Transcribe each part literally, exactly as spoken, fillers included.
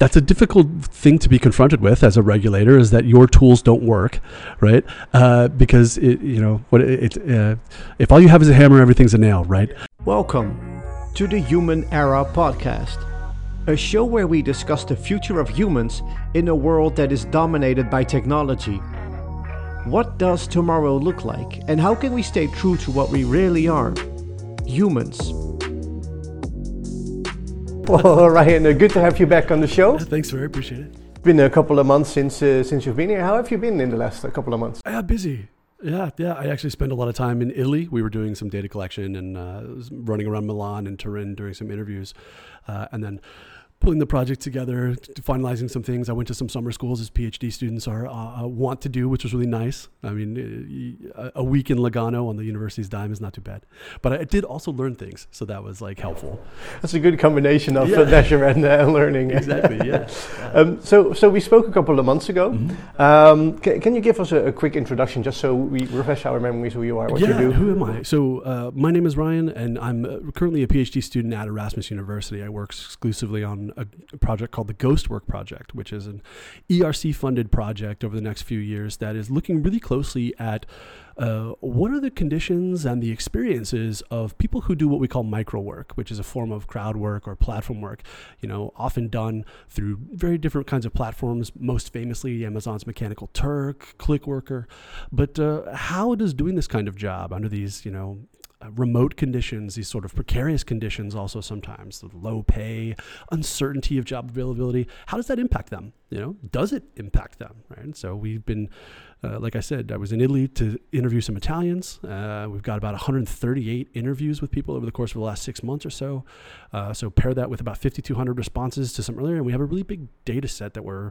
that's a difficult thing to be confronted with as a regulator, is that your tools don't work, right? Uh, because it, you know what? It, it, uh, if all you have is a hammer, everything's a nail, right? Welcome to the Human Era Podcast, a show where we discuss the future of humans in a world that is dominated by technology. What does tomorrow look like, and how can we stay true to what we really are? Humans. Well, Ryan, uh, good to have you back on the show. Thanks, very appreciate it. It's been a couple of months since uh, since you've been here. How have you been in the last uh, couple of months? Yeah, busy. Yeah, yeah. I actually spent a lot of time in Italy. We were doing some data collection and uh, running around Milan and Turin during some interviews, uh, and then pulling the project together, finalizing some things. I went to some summer schools as PhD students are uh, want to do, which was really nice. I mean, a week in Lugano on the university's dime is not too bad. But I did also learn things, so that was like helpful. That's a good combination of yeah. leisure and uh, learning. Exactly, yeah. um, so, so we spoke a couple of months ago. Mm-hmm. Um, can, can you give us a, a quick introduction, just so we refresh our memories who you are, what yeah, you do? Who am I? So uh, my name is Ryan, and I'm currently a PhD student at Erasmus University. I work exclusively on a project called the Ghost Work Project, which is an E R C funded project over the next few years that is looking really closely at uh, what are the conditions and the experiences of people who do what we call micro work, which is a form of crowd work or platform work, you know, often done through very different kinds of platforms, most famously Amazon's Mechanical Turk, Clickworker. But uh, how does doing this kind of job under these, you know, Uh, remote conditions, these sort of precarious conditions also sometimes, the low pay, uncertainty of job availability, how does that impact them? You know, does it impact them, right? And so we've been, uh, like I said, I was in Italy to interview some Italians. Uh, we've got about one hundred thirty-eight interviews with people over the course of the last six months or so. Uh, so pair that with about fifty-two hundred responses to some earlier, and we have a really big data set that we're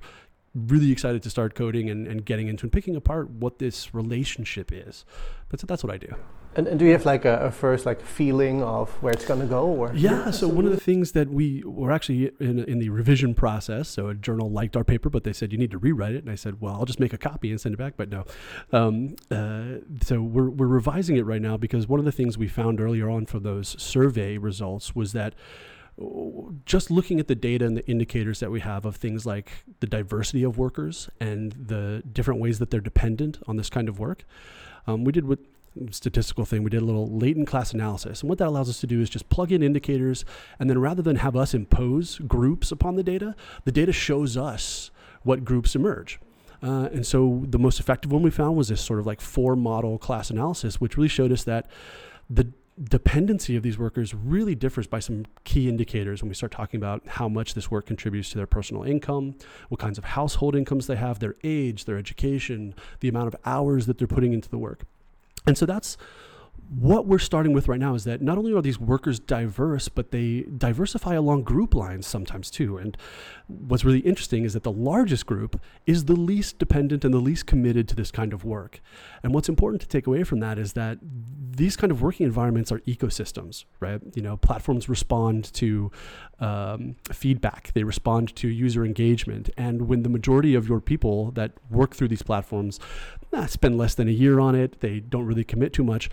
really excited to start coding and, and getting into and picking apart what this relationship is. That's that's what I do. And, and do you have like a, a first like feeling of where it's going to go? Or yeah, so one of the things that we were actually in in the revision process, so a journal liked our paper, but they said, you need to rewrite it. And I said, well, I'll just make a copy and send it back, but no. Um, uh, so we're, we're revising it right now, because one of the things we found earlier on from those survey results was that just looking at the data and the indicators that we have of things like the diversity of workers and the different ways that they're dependent on this kind of work, um, we did what statistical thing, we did a little latent class analysis. And what that allows us to do is just plug in indicators, and then rather than have us impose groups upon the data, the data shows us what groups emerge. Uh, and so the most effective one we found was this sort of like four model class analysis, which really showed us that the dependency of these workers really differs by some key indicators when we start talking about how much this work contributes to their personal income, what kinds of household incomes they have, their age, their education, the amount of hours that they're putting into the work. And so that's what we're starting with right now, is that not only are these workers diverse, but they diversify along group lines sometimes too. And what's really interesting is that the largest group is the least dependent and the least committed to this kind of work. And what's important to take away from that is that these kind of working environments are ecosystems, right? You know, platforms respond to um, feedback, they respond to user engagement. And when the majority of your people that work through these platforms eh, spend less than a year on it, they don't really commit too much,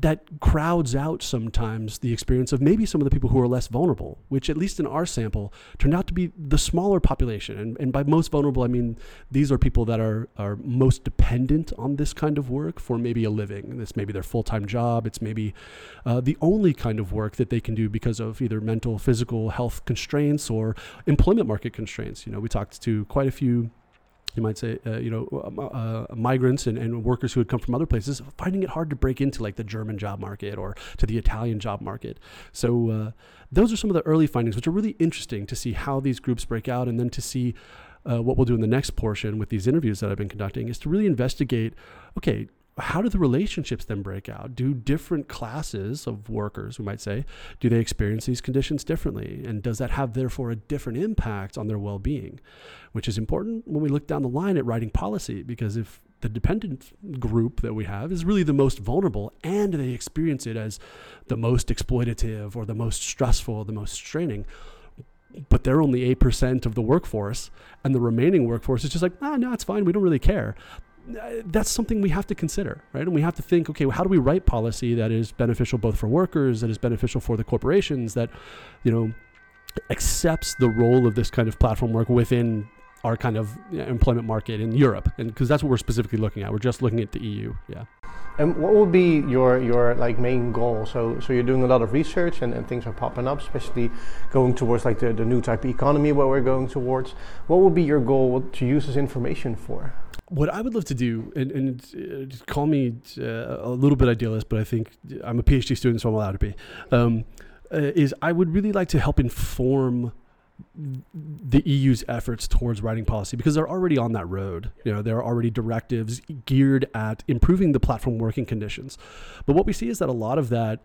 that crowds out sometimes the experience of maybe some of the people who are less vulnerable, which at least in our sample turned out to be the smaller population. And, and by most vulnerable, I mean these are people that are, are most dependent on this kind of work for maybe a living. This may be their full-time job. It's maybe uh, the only kind of work that they can do because of either mental, physical health constraints or employment market constraints. You know, we talked to quite a few, you might say, uh, you know, uh, uh, migrants and, and workers who had come from other places, finding it hard to break into like the German job market or to the Italian job market. So uh, those are some of the early findings, which are really interesting to see how these groups break out, and then to see uh, what we'll do in the next portion with these interviews that I've been conducting is to really investigate, okay, how do the relationships then break out? Do different classes of workers, we might say, do they experience these conditions differently? And does that have, therefore, a different impact on their well-being? Which is important when we look down the line at writing policy, because if the dependent group that we have is really the most vulnerable and they experience it as the most exploitative or the most stressful, the most straining, but they're only eight percent of the workforce, and the remaining workforce is just like, ah, no, it's fine, we don't really care. That's something we have to consider, right? And we have to think, okay, well, how do we write policy that is beneficial both for workers, that is beneficial for the corporations, that, you know, accepts the role of this kind of platform work within our kind of employment market in Europe, and because that's what we're specifically looking at. We're just looking at the E U. Yeah. And what would be your your like main goal? So so you're doing a lot of research, and, and things are popping up, especially going towards like the, the new type of economy where we're going towards. What would be your goal to use this information for? What I would love to do, and, and uh, call me uh, a little bit idealist, but I think I'm a PhD student, so I'm allowed to be, um, uh, is I would really like to help inform the E U's efforts towards writing policy, because they're already on that road. You know, there are already directives geared at improving the platform working conditions. But what we see is that a lot of that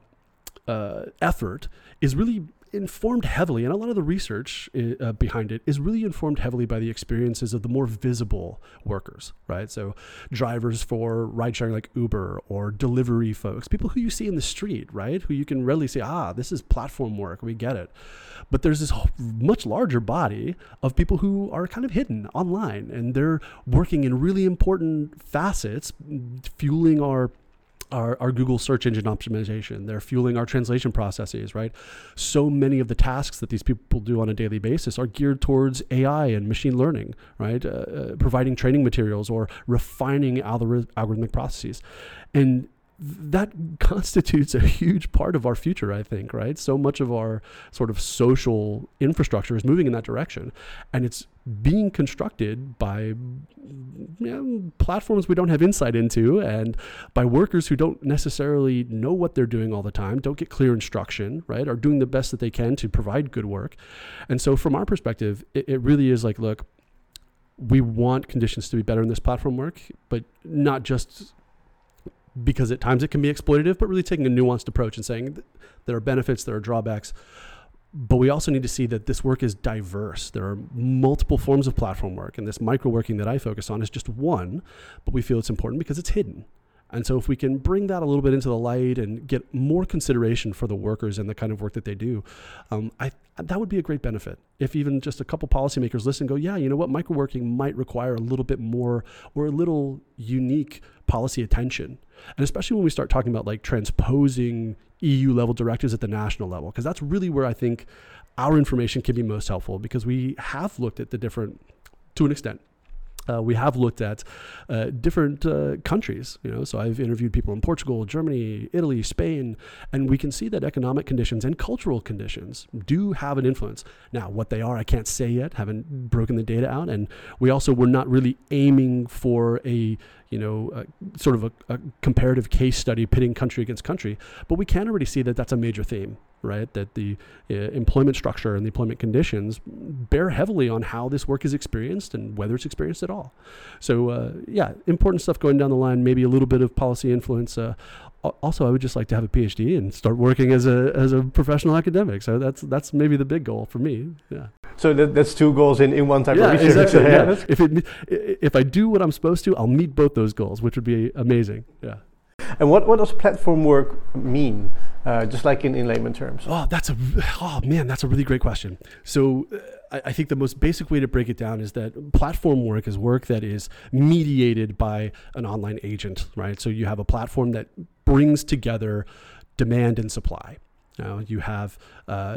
uh, effort is really informed heavily, and a lot of the research uh, behind it is really informed heavily by the experiences of the more visible workers, right? So drivers for ride sharing like Uber, or delivery folks, people who you see in the street, right? Who you can readily say, ah, this is platform work, we get it. But there's this much larger body of people who are kind of hidden online, and they're working in really important facets, fueling our Our, our Google search engine optimization. They're fueling our translation processes, right? So many of the tasks that these people do on a daily basis are geared towards A I and machine learning, right? Uh, uh, providing training materials or refining algorith- algorithmic processes. And that constitutes a huge part of our future, I think, right? So much of our sort of social infrastructure is moving in that direction, and it's being constructed by you know, platforms we don't have insight into, and by workers who don't necessarily know what they're doing all the time, don't get clear instruction, right? Are doing the best that they can to provide good work. And so from our perspective, it, it really is like, look, we want conditions to be better in this platform work, but not just because at times it can be exploitative, but really taking a nuanced approach and saying there are benefits, there are drawbacks, but we also need to see that this work is diverse. There are multiple forms of platform work, and this micro working that I focus on is just one, but we feel it's important because it's hidden. And so if we can bring that a little bit into the light and get more consideration for the workers and the kind of work that they do, um, I, that would be a great benefit. If even just a couple policymakers listen and go, yeah, you know what, microworking might require a little bit more or a little unique policy attention. And especially when we start talking about like transposing E U level directives at the national level, because that's really where I think our information can be most helpful, because we have looked at the different, to an extent, Uh, we have looked at uh, different uh, countries, you know, so I've interviewed people in Portugal, Germany, Italy, Spain, and we can see that economic conditions and cultural conditions do have an influence. Now, what they are, I can't say yet, haven't broken the data out, and we also were not really aiming for a, you know, a, sort of a, a comparative case study pitting country against country, but we can already see that that's a major theme, right? That the uh, employment structure and the employment conditions bear heavily on how this work is experienced and whether it's experienced at all. So uh, yeah, important stuff going down the line, maybe a little bit of policy influence. Uh, also, I would just like to have a PhD and start working as a as a professional academic. So that's that's maybe the big goal for me, yeah. So that, that's two goals in, in one type yeah, of research. Exactly, yeah. Yeah. If, it, if I do what I'm supposed to, I'll meet both those goals, which would be amazing, yeah. And what, what does platform work mean, uh, just like in, in layman terms? Oh, that's a, oh man, that's a really great question. So uh, I, I think the most basic way to break it down is that platform work is work that is mediated by an online agent, right? So you have a platform that brings together demand and supply. Now you have uh,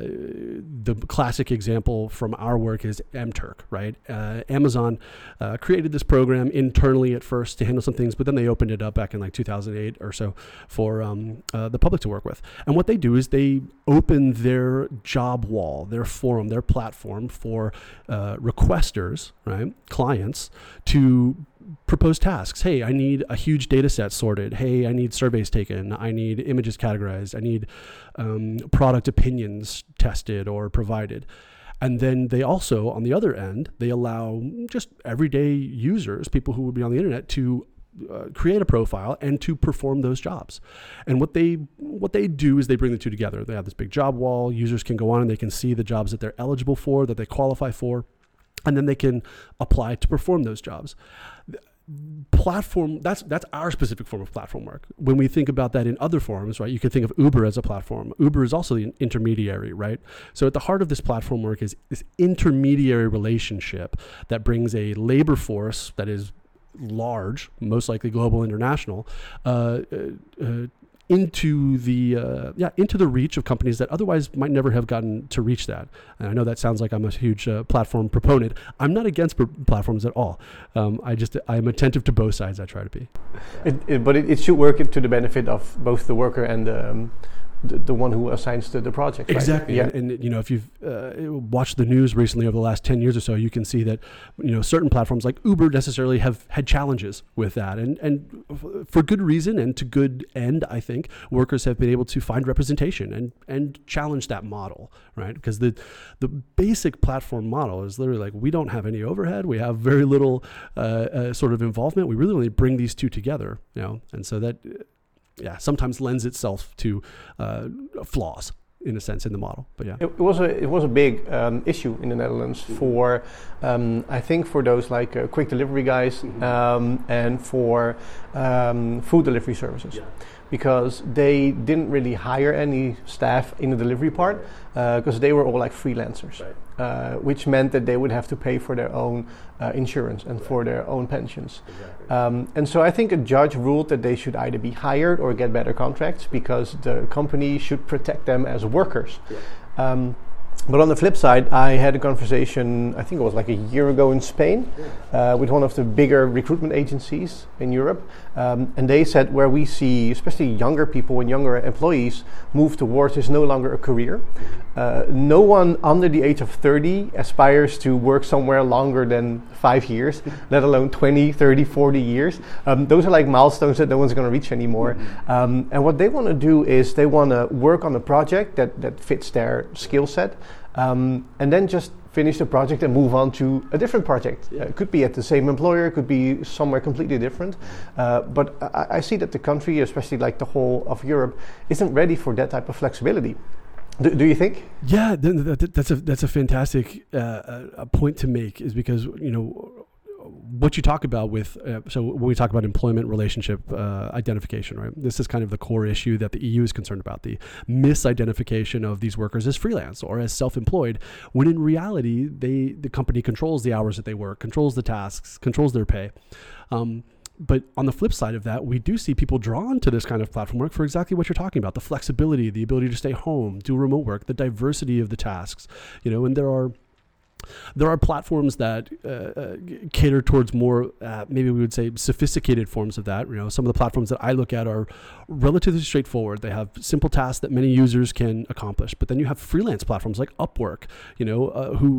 the classic example from our work is mTurk, right? Uh, Amazon uh, created this program internally at first to handle some things, but then they opened it up back in like two thousand eight or so for um, uh, the public to work with. And what they do is they open their job wall, their forum, their platform for uh, requesters, right? Clients to propose tasks. Hey, I need a huge data set sorted. Hey, I need surveys taken. I need images categorized. I need um, product opinions tested or provided. And then they also, on the other end, they allow just everyday users, people who would be on the internet, to Uh, create a profile and to perform those jobs. And what they what they do is they bring the two together. They have this big job wall. Users can go on and they can see the jobs that they're eligible for, that they qualify for, and then they can apply to perform those jobs. Platform, that's that's our specific form of platform work. When we think about that in other forms, right, you can think of Uber as a platform. Uber is also the intermediary, right? So at the heart of this platform work is this intermediary relationship that brings a labor force that is large, most likely global, international, uh, uh, uh, into the uh, yeah into the reach of companies that otherwise might never have gotten to reach that. And I know that sounds like I'm a huge uh, platform proponent. I'm not against pr- platforms at all. Um, I just I'm attentive to both sides. I try to be. It, it, but it, it should work to the benefit of both the worker and the. Um, The, the one who assigns to the project. Right? Exactly. Yeah. And, and, you know, if you've uh, watched the news recently over the last ten years or so, you can see that, you know, certain platforms like Uber necessarily have had challenges with that. And, and f- for good reason and to good end, I think, workers have been able to find representation and, and challenge that model, right? Because the the basic platform model is literally like, we don't have any overhead. We have very little uh, uh, sort of involvement. We really only bring these two together, you know, and so that... yeah, sometimes lends itself to uh, flaws in a sense in the model. But yeah, it was a it was a big um, issue in the Netherlands for um, I think for those like uh, quick delivery guys mm-hmm. um, and for um, food delivery services. Yeah. Because they didn't really hire any staff in the delivery part because uh, they were all like freelancers, right. uh, which meant that they would have to pay for their own uh, insurance and right. for their own pensions. Exactly. Um, and so I think a judge ruled that they should either be hired or get better contracts because the company should protect them as workers. Yeah. Um, But on the flip side, I had a conversation, I think it was like a year ago in Spain, uh, with one of the bigger recruitment agencies in Europe. Um, and they said where we see, especially younger people and younger employees, move towards is no longer a career. Uh, no one under the age of thirty aspires to work somewhere longer than five years, let alone twenty, thirty, forty years. Um, those are like milestones that no one's going to reach anymore. Mm-hmm. Um, and what they want to do is they want to work on a project that, that fits their skill set. Um, and then just finish the project and move on to a different project. Yeah. Uh, it could be at the same employer, it could be somewhere completely different. Uh, but I, I see that the country, especially like the whole of Europe, isn't ready for that type of flexibility. Do, do you think? Yeah, th- th- that's a that's a fantastic uh, a point to make. Is because you know. What you talk about with, uh, so when we talk about employment relationship uh, identification, right? This is kind of the core issue that the E U is concerned about, the misidentification of these workers as freelance or as self-employed, when in reality, they the company controls the hours that they work, controls the tasks, controls their pay. Um, But on the flip side of that, we do see people drawn to this kind of platform work for exactly what you're talking about, the flexibility, the ability to stay home, do remote work, the diversity of the tasks, you know, and there are There are platforms that uh, uh, cater towards more, uh, maybe we would say, sophisticated forms of that. You know, some of the platforms that I look at are relatively straightforward. They have simple tasks that many users can accomplish. But then you have freelance platforms like Upwork, you know, uh, who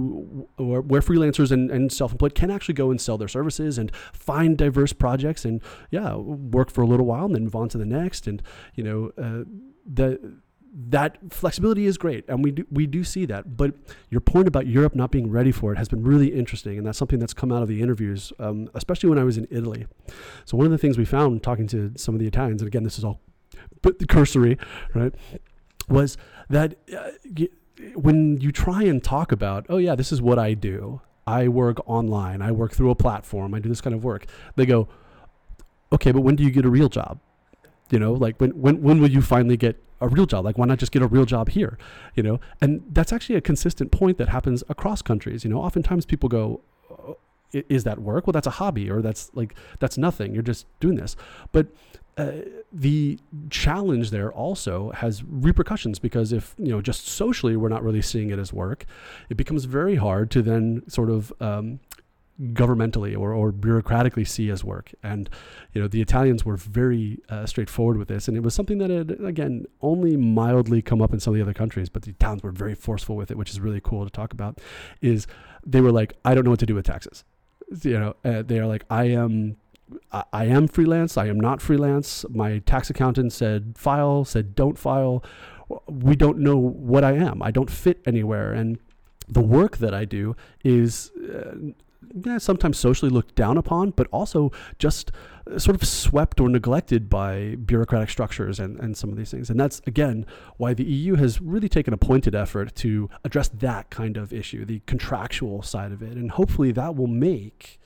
or where freelancers and, and self-employed can actually go and sell their services and find diverse projects and yeah, work for a little while and then move on to the next. And you know, uh, the. That flexibility is great, and we do, we do see that. But your point about Europe not being ready for it has been really interesting, and that's something that's come out of the interviews, um, especially when I was in Italy. So one of the things we found talking to some of the Italians, and again, this is all cursory, right, was that uh, y- when you try and talk about, oh, yeah, this is what I do. I work online. I work through a platform. I do this kind of work. They go, okay, but when do you get a real job? You know, like when, when, when will you finally get a real job? Like, why not just get a real job here? You know, and that's actually a consistent point that happens across countries. You know, oftentimes people go, oh, is that work? Well, that's a hobby, or that's like, that's nothing. You're just doing this. But uh, the challenge there also has repercussions, because if, you know, just socially, we're not really seeing it as work, it becomes very hard to then sort of, um, governmentally or, or bureaucratically see as work. And, you know, the Italians were very uh, straightforward with this. And it was something that had, again, only mildly come up in some of the other countries, but the Italians were very forceful with it, which is really cool to talk about, is they were like, I don't know what to do with taxes. You know, uh, they are like, I am, I, I am freelance. I am not freelance. My tax accountant said file, said don't file. We don't know what I am. I don't fit anywhere. And the work that I do is, uh, yeah, sometimes socially looked down upon, but also just sort of swept or neglected by bureaucratic structures and, and some of these things. And that's, again, why the E U has really taken a pointed effort to address that kind of issue, the contractual side of it. And hopefully that will make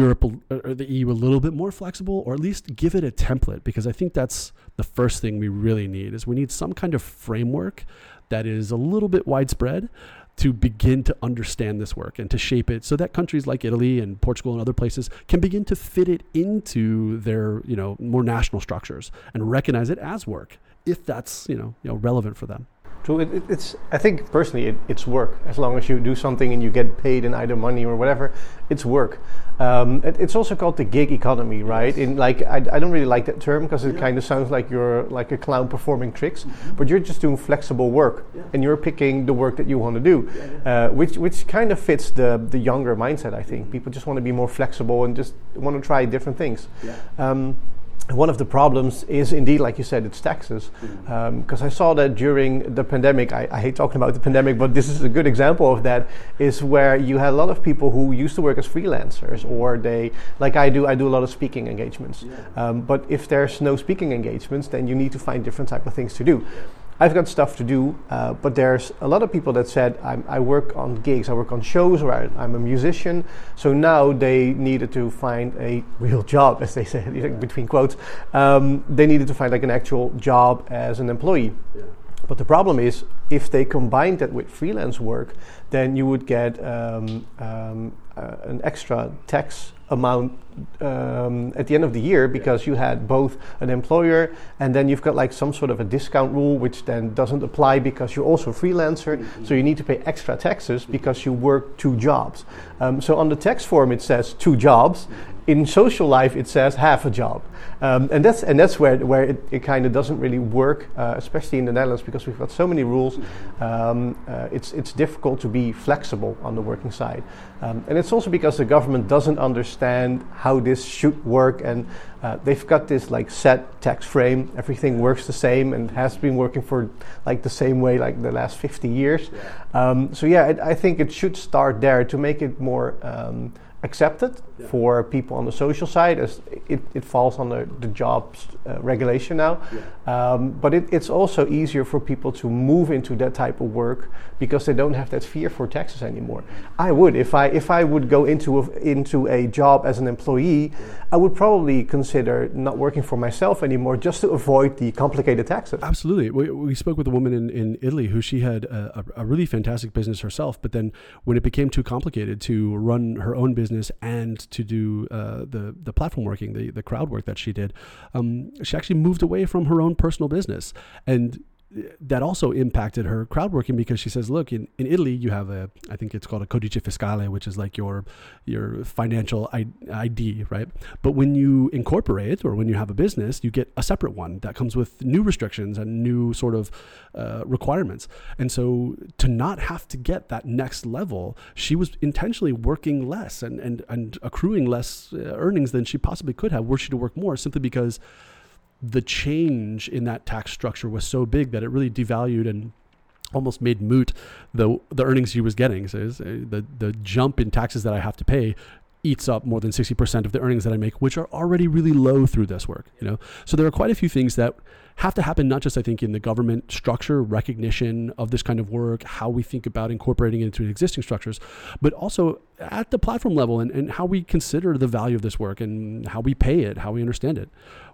Europe or the E U a little bit more flexible, or at least give it a template, because I think that's the first thing we really need, is we need some kind of framework that is a little bit widespread, to begin to understand this work and to shape it so that countries like Italy and Portugal and other places can begin to fit it into their, you know, more national structures and recognize it as work if that's, you know, you know relevant for them. So it, it's, I think personally, it, it's work. As long as you do something and you get paid in either money or whatever, it's work. Um, it, it's also called the gig economy, right? In like, I, I don't really like that term because it yeah. kind of sounds like you're like a clown performing tricks, mm-hmm. but you're just doing flexible work yeah. and you're picking the work that you want to do, yeah, yeah. Uh, which which kind of fits the the younger mindset, I think. Mm-hmm. People just want to be more flexible and just want to try different things. Yeah. Um, One of the problems is indeed, like you said, it's taxes. Because um, I saw that during the pandemic, I, I hate talking about the pandemic, but this is a good example of that, is where you had a lot of people who used to work as freelancers, or they, like I do, I do a lot of speaking engagements. Yeah. Um, but if there's no speaking engagements, then you need to find different type of things to do. I've got stuff to do, uh, but there's a lot of people that said, I'm, I work on gigs, I work on shows, or I, I'm a musician. So now they needed to find a real job, as they say, yeah. between quotes. Um, they needed to find like an actual job as an employee. Yeah. But the problem is, if they combined that with freelance work, then you would get um, um, uh, an extra tax amount um, at the end of the year, because yeah. you had both an employer and then you've got like some sort of a discount rule, which then doesn't apply because you're also a freelancer. Mm-hmm. So you need to pay extra taxes because you work two jobs. Um, so on the tax form it says two jobs. Mm-hmm. In social life it says half a job, um, and that's and that's where where it, it kind of doesn't really work, uh, especially in the Netherlands, because we've got so many rules. Mm-hmm. Um, uh, it's it's difficult to be flexible on the working side, um, and it's also because the government doesn't understand how this should work, and uh, they've got this like set tax frame. Everything works the same and has been working for like the same way like the last fifty years. Yeah. Um, so yeah, I, I think it should start there to make it more um, accepted yeah. for people on the social side, as it, it falls on the, the jobs uh, regulation now. Yeah. Um, but it, it's also easier for people to move into that type of work because they don't have that fear for taxes anymore. I would, if I if I would go into a, into a job as an employee, yeah. I would probably consider not working for myself anymore just to avoid the complicated taxes. Absolutely. We, we spoke with a woman in, in Italy who she had a, a really fantastic business herself, but then when it became too complicated to run her own business and to do uh, the the platform working, the, the crowd work that she did, um, she actually moved away from her own personal business. And that also impacted her crowd working, because she says, look, in, in Italy, you have a, I think it's called a codice fiscale, which is like your your financial I D, right? But when you incorporate or when you have a business, you get a separate one that comes with new restrictions and new sort of uh, requirements. And so to not have to get that next level, she was intentionally working less and, and, and accruing less earnings than she possibly could have were she to work more, simply because the change in that tax structure was so big that it really devalued and almost made moot the the earnings she was getting. So was, uh, the the jump in taxes that I have to pay eats up more than sixty percent of the earnings that I make, which are already really low through this work, you know? So there are quite a few things that have to happen, not just, I think, in the government structure, recognition of this kind of work, how we think about incorporating it into existing structures, but also at the platform level and, and how we consider the value of this work and how we pay it, how we understand it.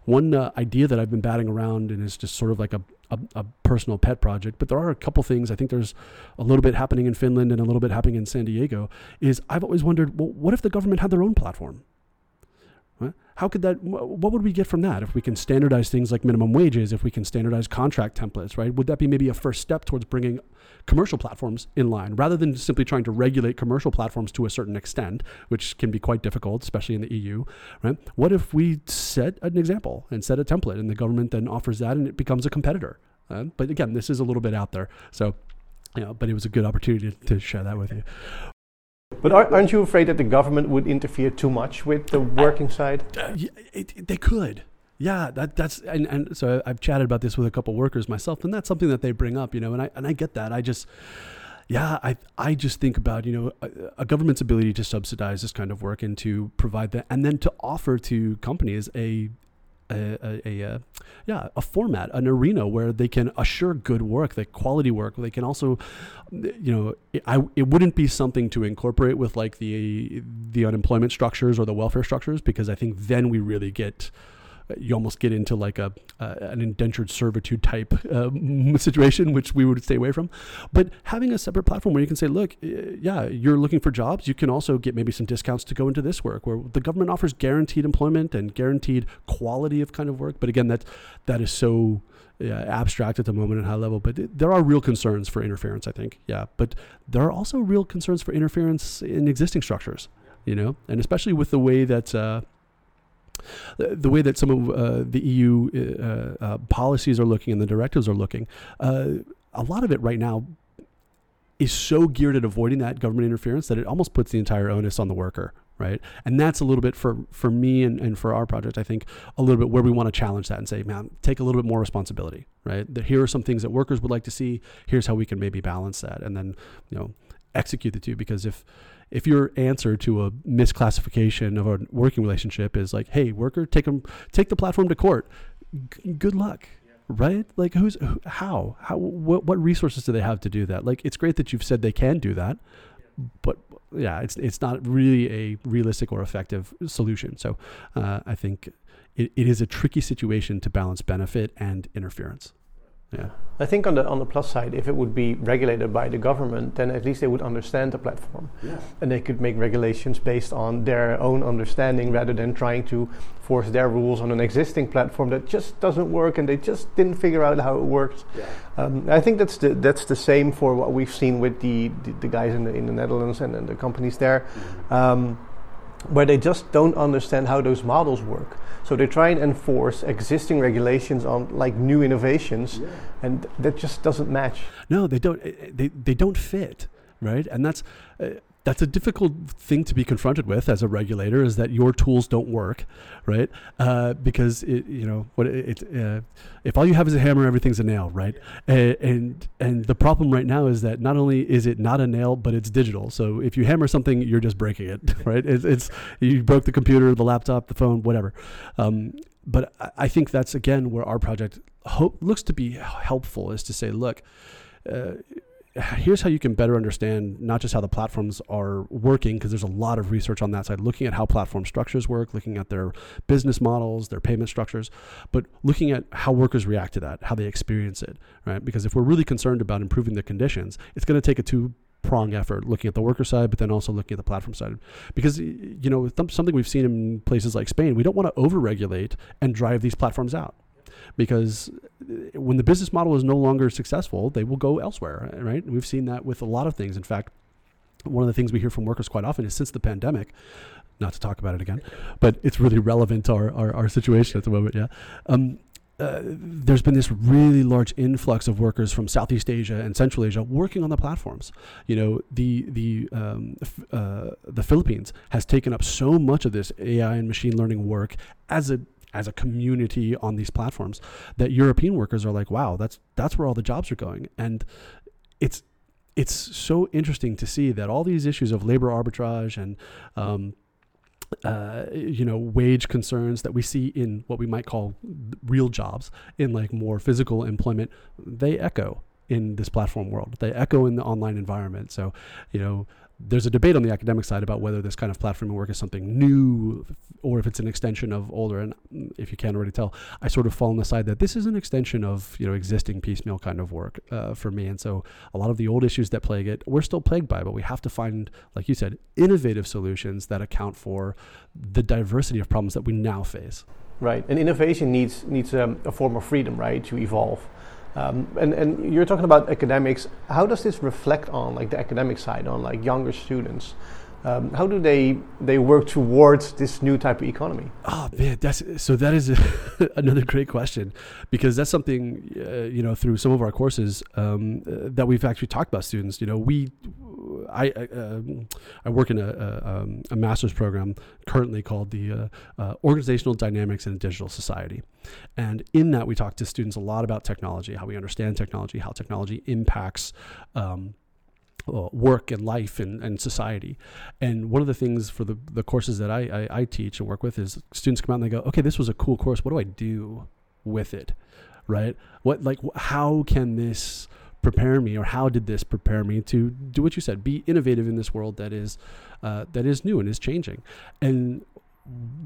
One uh, idea that I've been batting around, and it's just sort of like a, a, a personal pet project, but there are a couple things. I think there's a little bit happening in Finland and a little bit happening in San Diego, is I've always wondered, well, what if the government had their own platform? How could that, what would we get from that? If we can standardize things like minimum wages, if we can standardize contract templates, right? Would that be maybe a first step towards bringing commercial platforms in line, rather than simply trying to regulate commercial platforms to a certain extent, which can be quite difficult, especially in the E U, right? What if we set an example and set a template, and the government then offers that and it becomes a competitor? Uh, but again, this is a little bit out there. So, you know, but it was a good opportunity to, to share that with you. But aren't you afraid that the government would interfere too much with the working I, side? Uh, it, it, they could. Yeah, that, that's and, and so I've chatted about this with a couple workers myself, and that's something that they bring up, you know, and I and I get that. I just, yeah, I I just think about, you know, a, a government's ability to subsidize this kind of work and to provide that, and then to offer to companies a A, a, a yeah a format, an arena where they can assure good work, the quality work. They can also, you know, it, I, it wouldn't be something to incorporate with like the the unemployment structures or the welfare structures, because I think then we really get you almost get into like a uh, an indentured servitude type um, situation, which we would stay away from. But having a separate platform where you can say, look, yeah, you're looking for jobs, you can also get maybe some discounts to go into this work, where the government offers guaranteed employment and guaranteed quality of kind of work. But again, that that is so yeah, abstract at the moment and high level, but it, there are real concerns for interference, I think. Yeah, but there are also real concerns for interference in existing structures, you know, and especially with the way that uh, the, the way that some of uh, the E U uh, uh, policies are looking and the directives are looking. Uh, a lot of it right now is so geared at avoiding that government interference that it almost puts the entire onus on the worker. Right. And that's a little bit for, for me and, and for our project, I think, a little bit where we want to challenge that and say, man, take a little bit more responsibility. Right. Here are some things that workers would like to see. Here's how we can maybe balance that and then, you know, execute the two. Because if if your answer to a misclassification of a working relationship is like, hey, worker, take them, take the platform to court. G- good luck. Right? Like who's, who, how, how, what, what resources do they have to do that? Like, it's great that you've said they can do that, but yeah, it's it's not really a realistic or effective solution. So uh, I think it, it is a tricky situation to balance benefit and interference. Yeah, I think on the on the plus side, if it would be regulated by the government, then at least they would understand the platform, yeah. And they could make regulations based on their own understanding rather than trying to force their rules on an existing platform that just doesn't work and they just didn't figure out how it works. Yeah. Um, I think that's the that's the same for what we've seen with the the, the guys in the in the Netherlands and, and the companies there. Mm-hmm. Um, where they just don't understand how those models work. So they try and enforce existing regulations on like new innovations, yeah. And that just doesn't match. No, they don't they, they don't fit, right? And that's uh, that's a difficult thing to be confronted with as a regulator, is that your tools don't work, right? Uh, because it, you know, what it, it uh, if all you have is a hammer, everything's a nail, right? And, and and the problem right now is that not only is it not a nail, but it's digital. So if you hammer something, you're just breaking it, right? It's, it's you broke the computer, the laptop, the phone, whatever. Um, but I, I think that's again where our project hope, looks to be helpful, is to say, look. Uh, Here's how you can better understand not just how the platforms are working, because there's a lot of research on that side, looking at how platform structures work, looking at their business models, their payment structures, but looking at how workers react to that, how they experience it, right? Because if we're really concerned about improving the conditions, it's going to take a two prong effort, looking at the worker side, but then also looking at the platform side. Because, you know, th- something we've seen in places like Spain, we don't want to over-regulate and drive these platforms out. Because when the business model is no longer successful, they will go elsewhere, right? We've seen that with a lot of things. In fact, one of the things we hear from workers quite often is since the pandemic, not to talk about it again, but it's really relevant to our, our, our situation at the moment, yeah. Um, uh, there's been this really large influx of workers from Southeast Asia and Central Asia working on the platforms. You know, the the um, f- uh, the Philippines has taken up so much of this A I and machine learning work as a as a community on these platforms, that European workers are like, wow, that's that's where all the jobs are going. And it's it's so interesting to see that all these issues of labor arbitrage and um, uh, you know, wage concerns that we see in what we might call real jobs, in like more physical employment, they echo in this platform world. They echo in the online environment. So, you know, there's a debate on the academic side about whether this kind of platforming work is something new or if it's an extension of older. And if you can't already tell, I sort of fall on the side that this is an extension of, you know, existing piecemeal kind of work uh, for me. And so a lot of the old issues that plague it, we're still plagued by, but we have to find, like you said, innovative solutions that account for the diversity of problems that we now face. Right. And innovation needs, needs um, a form of freedom, right, to evolve. Um, and, and you're talking about academics. How does this reflect on like the academic side, on like younger students? Um, how do they they work towards this new type of economy? Oh man, that's so that is another great question, because that's something uh, you know, through some of our courses um, uh, that we've actually talked about students. You know, we I I, uh, I work in a, a, um, a master's program currently called the uh, uh, Organizational Dynamics in a Digital Society, and in that we talk to students a lot about technology, how we understand technology, how technology impacts. Um, Uh, work and life and, and society. And one of the things for the, the courses that I, I, I teach and work with is students come out and they go, okay, this was a cool course. What do I do with it? Right? What, like, how can this prepare me, or how did this prepare me to do what you said, be innovative in this world that is, uh, that is new and is changing? And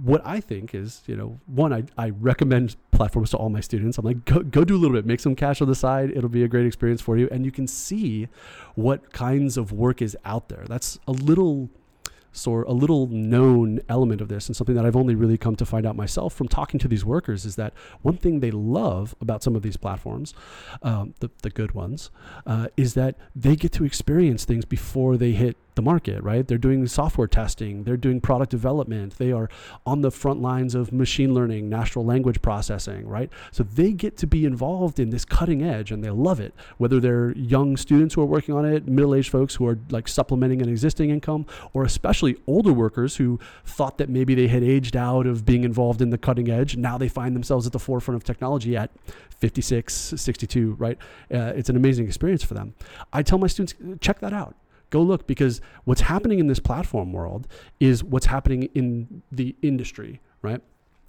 what I think is, you know, one, I, I recommend platforms to all my students. I'm like, go, go do a little bit, make some cash on the side. It'll be a great experience for you. And you can see what kinds of work is out there. That's a little sort, a little known element of this, and something that I've only really come to find out myself from talking to these workers, is that one thing they love about some of these platforms, um, the, the good ones, uh, is that they get to experience things before they hit the market, right? They're doing software testing, they're doing product development, they are on the front lines of machine learning, natural language processing, right? So they get to be involved in this cutting edge, and they love it, whether they're young students who are working on it, middle-aged folks who are like supplementing an existing income, or especially older workers who thought that maybe they had aged out of being involved in the cutting edge. Now they find themselves at the forefront of technology at fifty-six, sixty-two, right? Uh, it's an amazing experience for them. I tell my students, check that out. Go look, because what's happening in this platform world is what's happening in the industry, right?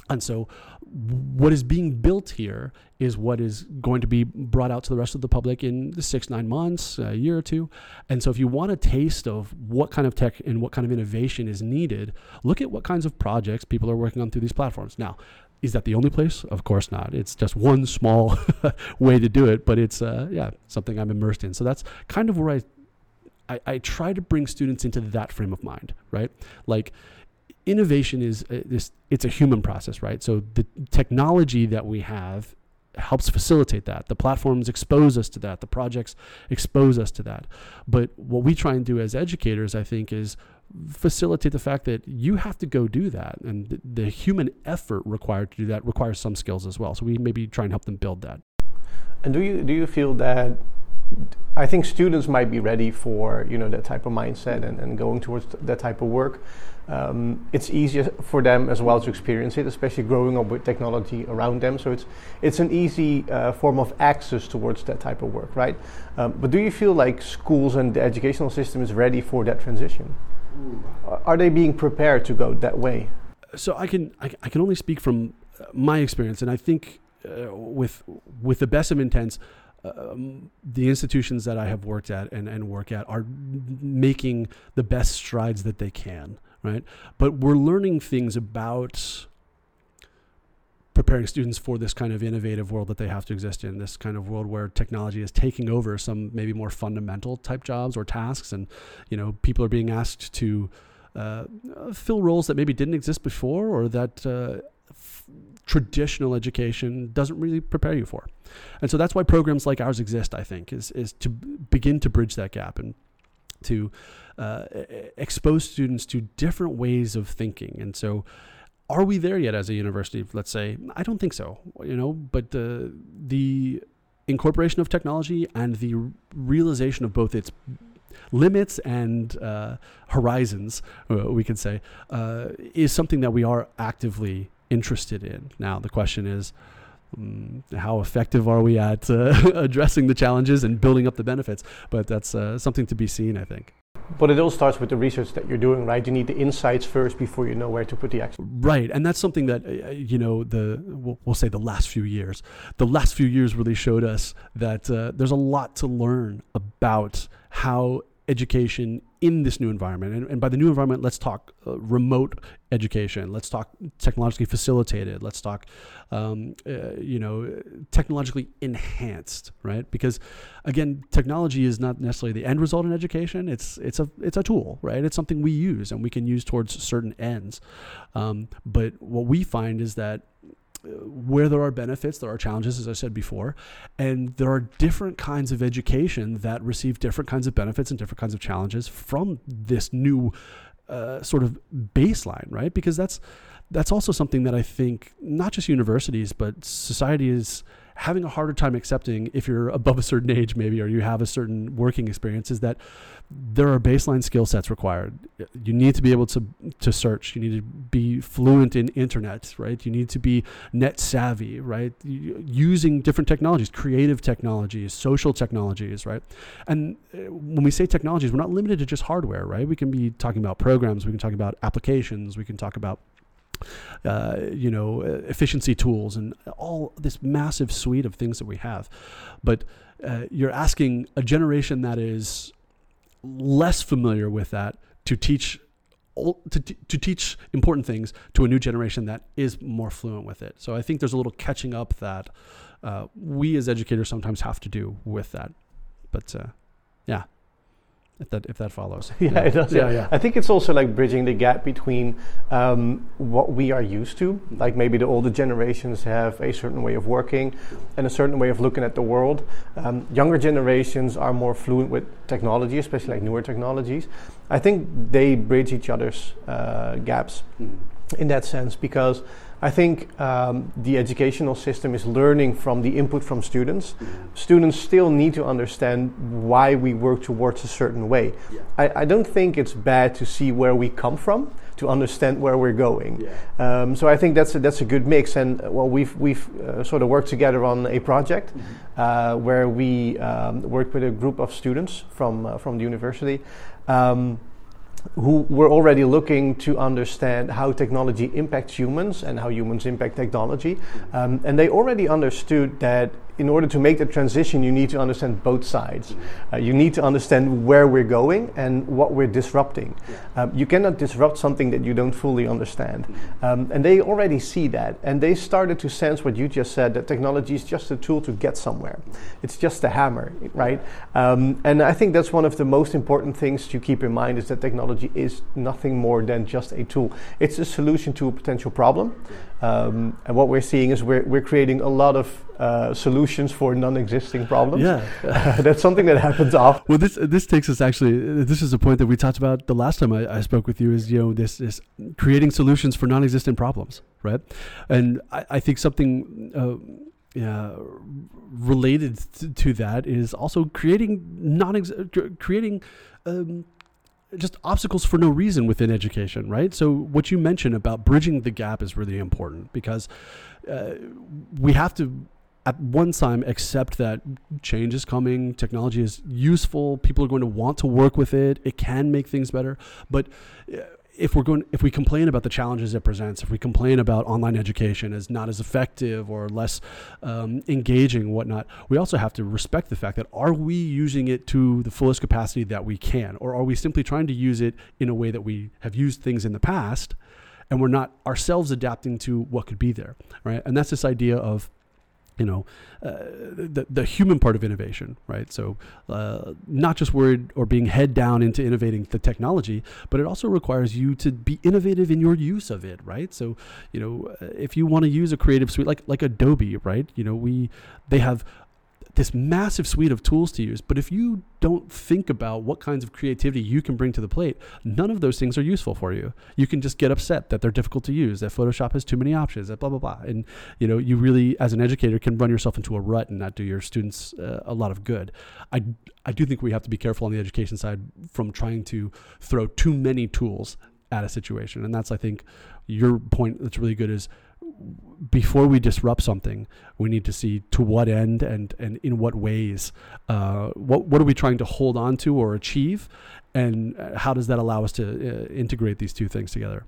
And so what is being built here is what is going to be brought out to the rest of the public in the six, nine months, a year or two. And so if you want a taste of what kind of tech and what kind of innovation is needed, look at what kinds of projects people are working on through these platforms. Now, is that the only place? Of course not. It's just one small way to do it, but it's, uh, yeah, something I'm immersed in. So that's kind of where I I, I try to bring students into that frame of mind, right? Like, innovation is uh, this, it's a human process, right? So the technology that we have helps facilitate that. The platforms expose us to that. The projects expose us to that. But what we try and do as educators, I think, is facilitate the fact that you have to go do that. And th- the human effort required to do that requires some skills as well. So we maybe try and help them build that. And do you do you feel that... I think students might be ready for, you know, that type of mindset and, and going towards th- that type of work. Um, it's easier for them as well to experience it, especially growing up with technology around them. So it's it's an easy uh, form of access towards that type of work, right? Um, but do you feel like schools and the educational system is ready for that transition? Are they being prepared to go that way? So I can I, I can only speak from my experience, and I think uh, with with the best of intents. Um, the institutions that I have worked at and, and work at are making the best strides that they can, right? But we're learning things about preparing students for this kind of innovative world that they have to exist in, this kind of world where technology is taking over some maybe more fundamental type jobs or tasks. And, you know, people are being asked to uh, fill roles that maybe didn't exist before, or that uh, f- traditional education doesn't really prepare you for. And so that's why programs like ours exist, I think, is is to begin to bridge that gap and to uh, expose students to different ways of thinking. And so are we there yet as a university, let's say? I don't think so, you know, but the, the incorporation of technology and the realization of both its limits and uh, horizons, we can say, uh, is something that we are actively interested in. Now, the question is, um, how effective are we at uh, addressing the challenges and building up the benefits? But that's uh, something to be seen, I think. But it all starts with the research that you're doing, right? You need the insights first before you know where to put the action. Right, and that's something that, uh, you know, the we'll, we'll say the last few years. The last few years really showed us that uh, there's a lot to learn about how education in this new environment, and, and by the new environment, let's talk uh, remote education, let's talk technologically facilitated, let's talk, um, uh, you know, technologically enhanced, right? Because again, technology is not necessarily the end result in education. It's it's a it's a tool, right? It's something we use and we can use towards certain ends. Um, but what we find is that where there are benefits, there are challenges, as I said before, and there are different kinds of education that receive different kinds of benefits and different kinds of challenges from this new uh, sort of baseline, right? Because that's that's also something that I think not just universities, but society is having a harder time accepting if you're above a certain age, maybe, or you have a certain working experience, is that there are baseline skill sets required. You need to be able to to search. You need to be fluent in internet, right? You need to be net savvy, right? Using different technologies, creative technologies, social technologies, right? And when we say technologies, we're not limited to just hardware, right? We can be talking about programs. We can talk about applications. We can talk about Uh, you know, efficiency tools and all this massive suite of things that we have. But uh, you're asking a generation that is less familiar with that to teach to, to teach important things to a new generation that is more fluent with it. So I think there's a little catching up that uh, we as educators sometimes have to do with that. But uh, yeah, if that if that follows. Yeah, yeah. it does. Yeah, yeah. yeah, I think it's also like bridging the gap between um, what we are used to, like maybe the older generations have a certain way of working and a certain way of looking at the world. Um, younger generations are more fluent with technology, especially like newer technologies. I think they bridge each other's uh, gaps mm. in that sense, because I think um, the educational system is learning from the input from students. Mm-hmm. Students still need to understand why we work towards a certain way. Yeah. I, I don't think it's bad to see where we come from, to understand where we're going. Yeah. Um, so I think that's a, that's a good mix. And well, we've we've uh, sort of worked together on a project mm-hmm. uh, where we um, worked with a group of students from uh, from the university. Um, who were already looking to understand how technology impacts humans and how humans impact technology. Mm-hmm. Um, and they already understood that in order to make the transition, you need to understand both sides. Mm-hmm. Uh, you need to understand where we're going and what we're disrupting. Yeah. Um, you cannot disrupt something that you don't fully understand. Mm-hmm. Um, and they already see that. And they started to sense what you just said, that technology is just a tool to get somewhere. It's just a hammer, right? Um, and I think that's one of the most important things to keep in mind, is that technology is nothing more than just a tool. It's a solution to a potential problem. Um, and what we're seeing is we're, we're creating a lot of uh, solutions for non-existing problems. Yeah, uh, that's something that happens often. Well, this this takes us actually. This is a point that we talked about the last time I, I spoke with you. Is you know this is creating solutions for non-existent problems, right? And I, I think something uh, yeah, related to, to that is also creating non creating. Um, just obstacles for no reason within education, right? So what you mentioned about bridging the gap is really important, because uh, we have to at one time accept that change is coming, technology is useful, people are going to want to work with it, it can make things better. But if we're going, if we complain about the challenges it presents, if we complain about online education as not as effective or less um, engaging, whatnot, we also have to respect the fact that, are we using it to the fullest capacity that we can, or are we simply trying to use it in a way that we have used things in the past, and we're not ourselves adapting to what could be there, right? And that's this idea of you know, uh, the the human part of innovation, right? So uh, not just worried or being head down into innovating the technology, but it also requires you to be innovative in your use of it, right? So, you know, if you want to use a creative suite like like Adobe, right? You know, we they have this massive suite of tools to use, but if you don't think about what kinds of creativity you can bring to the plate, none of those things are useful for you. You can just get upset that they're difficult to use, that Photoshop has too many options, that blah, blah, blah. And, you know, you really, as an educator, can run yourself into a rut and not do your students uh, a lot of good. I, I do think we have to be careful on the education side from trying to throw too many tools at a situation. And that's, I think, your point that's really good is, before we disrupt something, we need to see to what end and, and in what ways, uh, what what are we trying to hold on to or achieve, and how does that allow us to uh, integrate these two things together?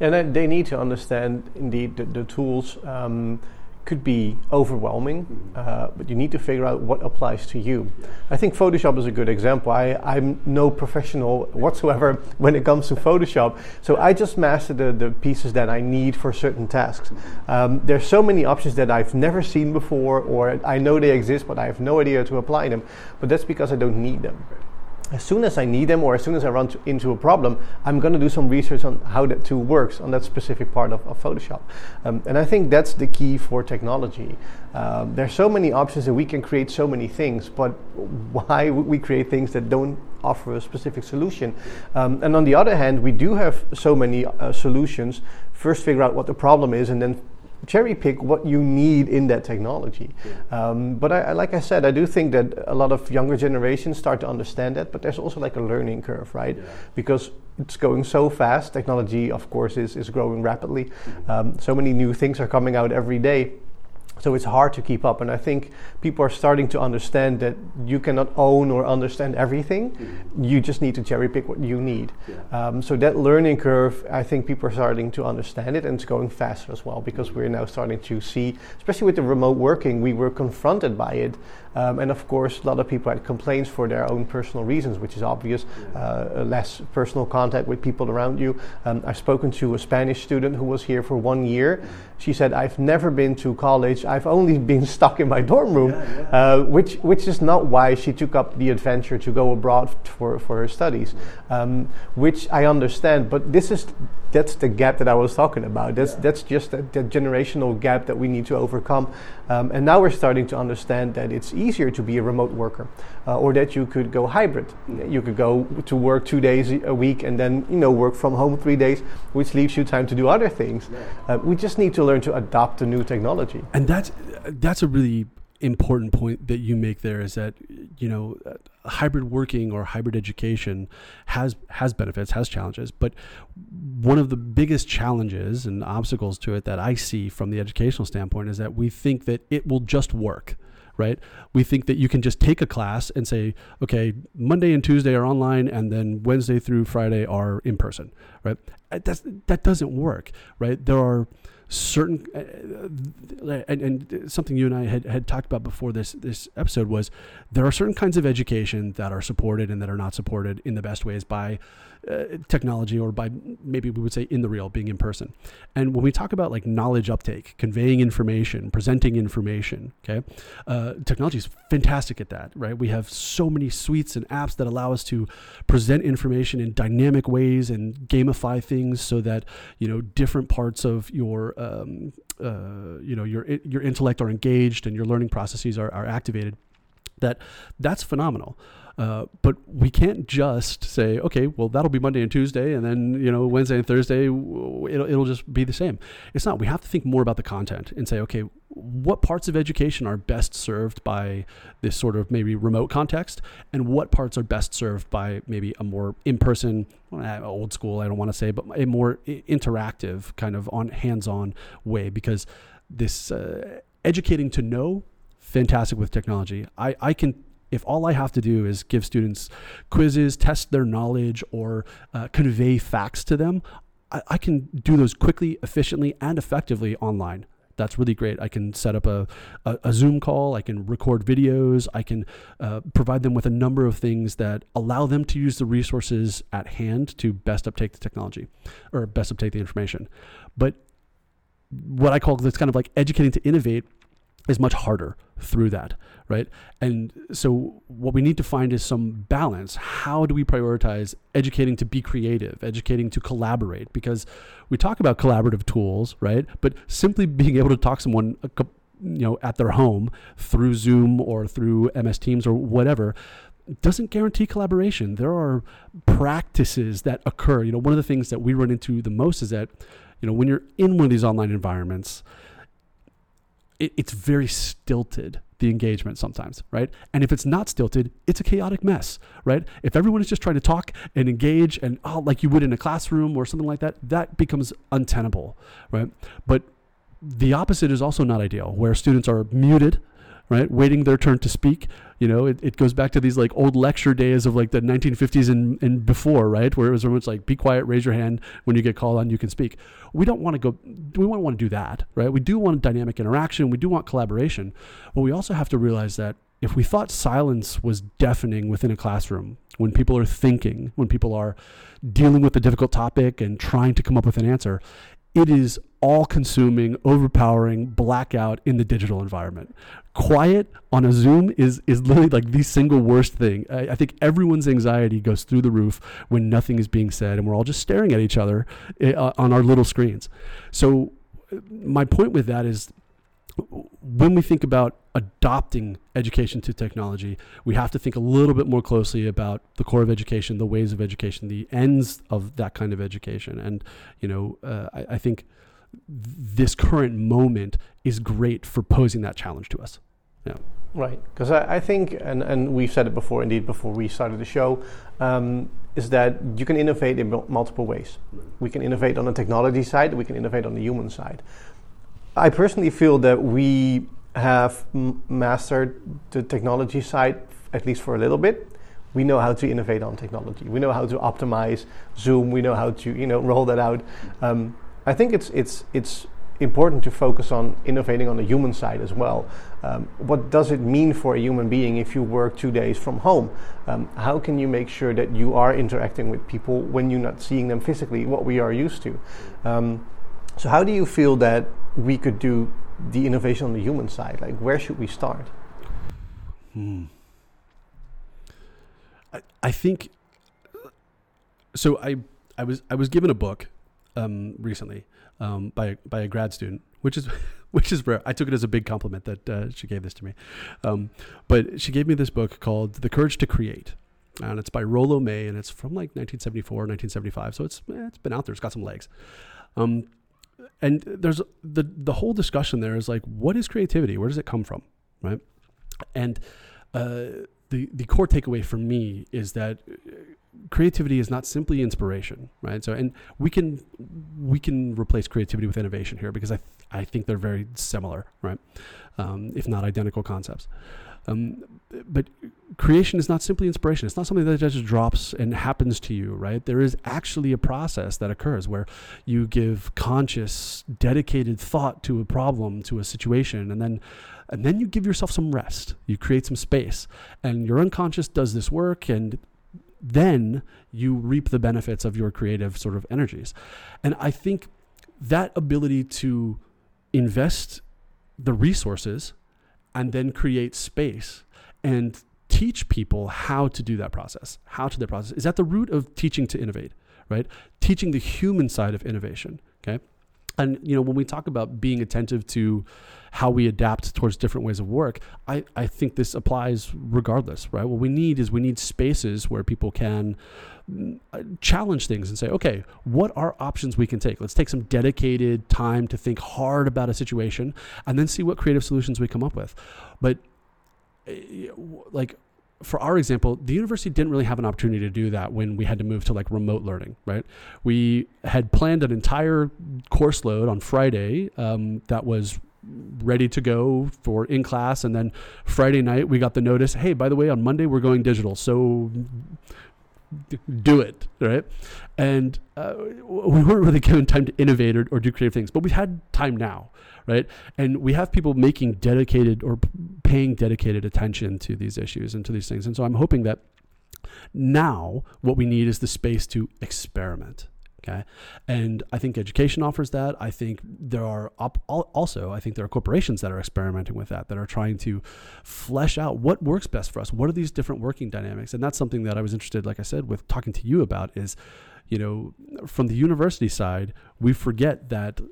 And they need to understand, indeed, the, the tools um, could be overwhelming, uh, but you need to figure out what applies to you. I think Photoshop is a good example. I, I'm no professional whatsoever when it comes to Photoshop, so I just master the, the pieces that I need for certain tasks. Um, there's so many options that I've never seen before, or I know they exist, but I have no idea how to apply them, but that's because I don't need them. As soon as I need them, or as soon as I run to, into a problem, I'm going to do some research on how that tool works on that specific part of, of Photoshop. Um, and I think that's the key for technology. Uh, there's so many options that we can create so many things, but why would we create things that don't offer a specific solution? Um, and on the other hand, we do have so many uh, solutions. First figure out what the problem is, and then cherry pick what you need in that technology. Yeah. Um, but I, I, like I said, I do think that a lot of younger generations start to understand that, but there's also like a learning curve, right? Yeah. Because it's going so fast. Technology, of course, is, is growing rapidly. Mm-hmm. Um, so many new things are coming out every day. So it's hard to keep up, and I think people are starting to understand that you cannot own or understand everything. Mm-hmm. You just need to cherry pick what you need. Yeah. Um, so that learning curve, I think people are starting to understand it, and it's going faster as well, because we're now starting to see, especially with the remote working, we were confronted by it. Um, and of course, a lot of people had complaints for their own personal reasons, which is obvious. Yeah. Uh, less personal contact with people around you. Um, I've spoken to a Spanish student who was here for one year. Mm-hmm. She said, I've never been to college. I've only been stuck in my dorm room, yeah, yeah. Uh, which which is not why she took up the adventure to go abroad for, for her studies, um, which I understand. But this is that's the gap that I was talking about. That's yeah. that's just that, that generational gap that we need to overcome. Um, and now we're starting to understand that it's easier to be a remote worker, uh, or that you could go hybrid. You could go to work two days a week and then you know work from home three days, which leaves you time to do other things. Yeah. Uh, we just need to learn to adopt the new technology. And that's That's a really important point that you make there, is that, you know, hybrid working or hybrid education has has benefits, has challenges. But one of the biggest challenges and obstacles to it that I see from the educational standpoint is that we think that it will just work. Right? We think that you can just take a class and say, okay, Monday and Tuesday are online, and then Wednesday through Friday are in person. Right? That's, that doesn't work. Right? There are certain, uh, and, and something you and I had, had talked about before this this episode was, there are certain kinds of education that are supported and that are not supported in the best ways by uh, technology, or by, maybe we would say, in the real, being in person. And when we talk about like knowledge uptake, conveying information, presenting information, okay, uh, technology is fantastic at that, right? We have so many suites and apps that allow us to present information in dynamic ways and gamify things so that, you know, different parts of your Um, uh, you know, your your intellect are engaged and your learning processes are, are activated. That that's phenomenal. Uh, but we can't just say, okay, well, that'll be Monday and Tuesday, and then, you know, Wednesday and Thursday, it'll, it'll just be the same. It's not. We have to think more about the content and say, okay, what parts of education are best served by this sort of maybe remote context, and what parts are best served by maybe a more in-person, old school, I don't want to say, but a more interactive kind of on hands-on way, because this uh, educating to know, fantastic with technology. I, I can... If all I have to do is give students quizzes, test their knowledge, or uh, convey facts to them, I, I can do those quickly, efficiently, and effectively online. That's really great. I can set up a, a, a Zoom call. I can record videos. I can uh, provide them with a number of things that allow them to use the resources at hand to best uptake the technology, or best uptake the information. But what I call this kind of like educating to innovate is much harder through that, right? And so what we need to find is some balance. How do we prioritize educating to be creative, educating to collaborate? Because we talk about collaborative tools, right? But simply being able to talk to someone, you know, at their home through Zoom or through M S Teams or whatever, doesn't guarantee collaboration. There are practices that occur. You know, one of the things that we run into the most is that, you know, when you're in one of these online environments, it's very stilted, the engagement sometimes, right? And if it's not stilted, it's a chaotic mess, right? If everyone is just trying to talk and engage and oh, like you would in a classroom or something like that, that becomes untenable, right? But the opposite is also not ideal, where students are muted, right? Waiting their turn to speak. You know, it, it goes back to these like old lecture days of like the nineteen fifties and, and before, right? Where it was very much like, be quiet, raise your hand. When you get called on, you can speak. We don't want to go, we don't want to do that, right? We do want dynamic interaction. We do want collaboration. But we also have to realize that if we thought silence was deafening within a classroom, when people are thinking, when people are dealing with a difficult topic and trying to come up with an answer, it is all-consuming, overpowering blackout in the digital environment. Quiet on a Zoom is is literally like the single worst thing. I, I think everyone's anxiety goes through the roof when nothing is being said, and we're all just staring at each other uh, on our little screens. So my point with that is, when we think about adopting education to technology, we have to think a little bit more closely about the core of education, the ways of education, the ends of that kind of education. And, you know, uh, I, I think this current moment is great for posing that challenge to us. Yeah. Right. Because I, I think, and, and we've said it before, indeed, before we started the show, um, is that you can innovate in multiple ways. We can innovate on the technology side. We can innovate on the human side. I personally feel that we have m- mastered the technology side, at least for a little bit. We know how to innovate on technology. We know how to optimize Zoom. We know how to, you know, roll that out. Um, I think it's it's it's important to focus on innovating on the human side as well. Um, what does it mean for a human being if you work two days from home? Um, how can you make sure that you are interacting with people when you're not seeing them physically, what we are used to? Um, so how do you feel that we could do the innovation on the human side? Like, where should we start? Hmm. I, I think, so I I was I was given a book um, recently um, by, by a grad student, which is which is rare. I took it as a big compliment that uh, she gave this to me. Um, but she gave me this book called The Courage to Create. And it's by Rollo May, and it's from like nineteen seventy-four, nineteen seventy-five. So it's it's been out there. It's got some legs. Um, and there's the, the whole discussion there is like, what is creativity? Where does it come from? Right? And uh, the, the core takeaway for me is that creativity is not simply inspiration, right? So, and we can we can replace creativity with innovation here because I th- I think they're very similar, right? Um, if not identical concepts. Um, but creation is not simply inspiration. It's not something that just drops and happens to you, right? There is actually a process that occurs where you give conscious, dedicated thought to a problem, to a situation, and then and then you give yourself some rest. You create some space, and your unconscious does this work, and then you reap the benefits of your creative sort of energies. And I think that ability to invest the resources and then create space and teach people how to do that process, how to the process is at the root of teaching to innovate, right? Teaching the human side of innovation, okay? And, you know, when we talk about being attentive to how we adapt towards different ways of work, I, I think this applies regardless, right? What we need is we need spaces where people can challenge things and say, okay, what are options we can take? Let's take some dedicated time to think hard about a situation and then see what creative solutions we come up with. But like, for our example, the university didn't really have an opportunity to do that when we had to move to like remote learning, right? We had planned an entire course load on Friday um, that was ready to go for in class. And then Friday night, we got the notice, hey, by the way, on Monday, we're going digital. So d- do it, right? And uh, we weren't really given time to innovate or, or do creative things, but we had time now, right? And we have people making dedicated or paying dedicated attention to these issues and to these things. And so I'm hoping that now what we need is the space to experiment, okay? And I think education offers that. I think there are op- also, I think there are corporations that are experimenting with that, that are trying to flesh out what works best for us. What are these different working dynamics? And that's something that I was interested, like I said, with talking to you about is, you know, from the university side, we forget that,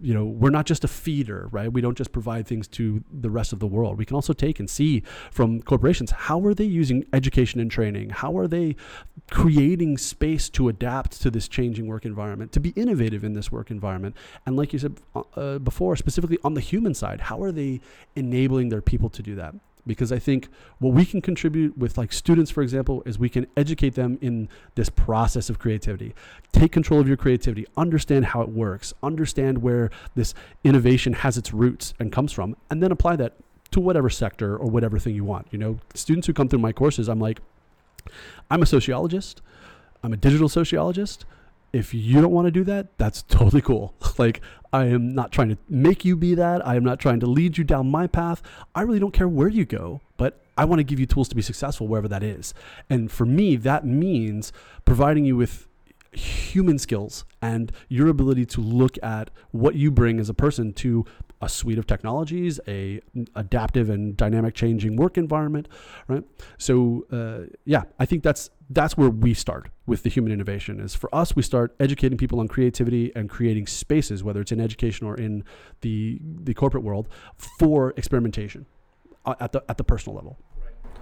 you know, we're not just a feeder, right? We don't just provide things to the rest of the world. We can also take and see from corporations, how are they using education and training? How are they creating space to adapt to this changing work environment, to be innovative in this work environment? And like you said uh, before, specifically on the human side, how are they enabling their people to do that? Because I think what we can contribute with like students, for example, is we can educate them in this process of creativity. Take control of your creativity, understand how it works, understand where this innovation has its roots and comes from, and then apply that to whatever sector or whatever thing you want. You know, students who come through my courses, I'm like, I'm a sociologist, I'm a digital sociologist. If you don't want to do that, that's totally cool. Like, I am not trying to make you be that. I am not trying to lead you down my path. I really don't care where you go, but I want to give you tools to be successful wherever that is. And for me, that means providing you with human skills and your ability to look at what you bring as a person to a suite of technologies, a adaptive and dynamic changing work environment, right? So uh, yeah, I think that's that's where we start with the human innovation is for us, we start educating people on creativity and creating spaces, whether it's in education or in the the corporate world, for experimentation at the at the personal level.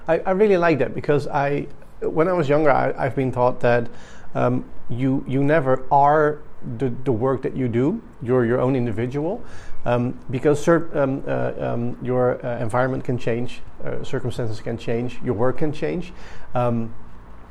I, I really like that because I, when I was younger, I, I've been taught that um, you you never are the, the work that you do. You're your own individual. Um, because cert, um, uh, um, your uh, environment can change, uh, circumstances can change, your work can change. Um,